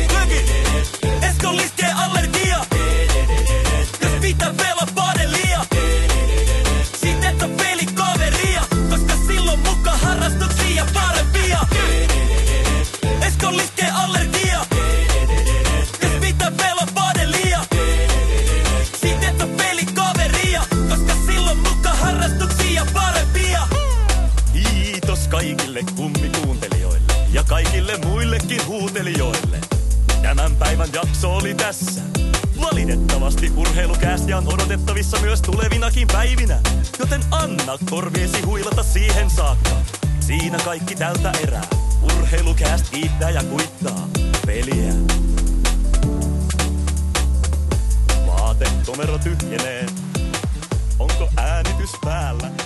päivän jakso oli tässä. Valitettavasti urheilukäästiä on odotettavissa myös tulevinakin päivinä, joten anna korviesi huilata siihen saakka. Siinä kaikki tältä erää. Urheilukääst kiittää ja kuittaa peliä. Vaatekomero tyhjenee. Onko äänitys päällä?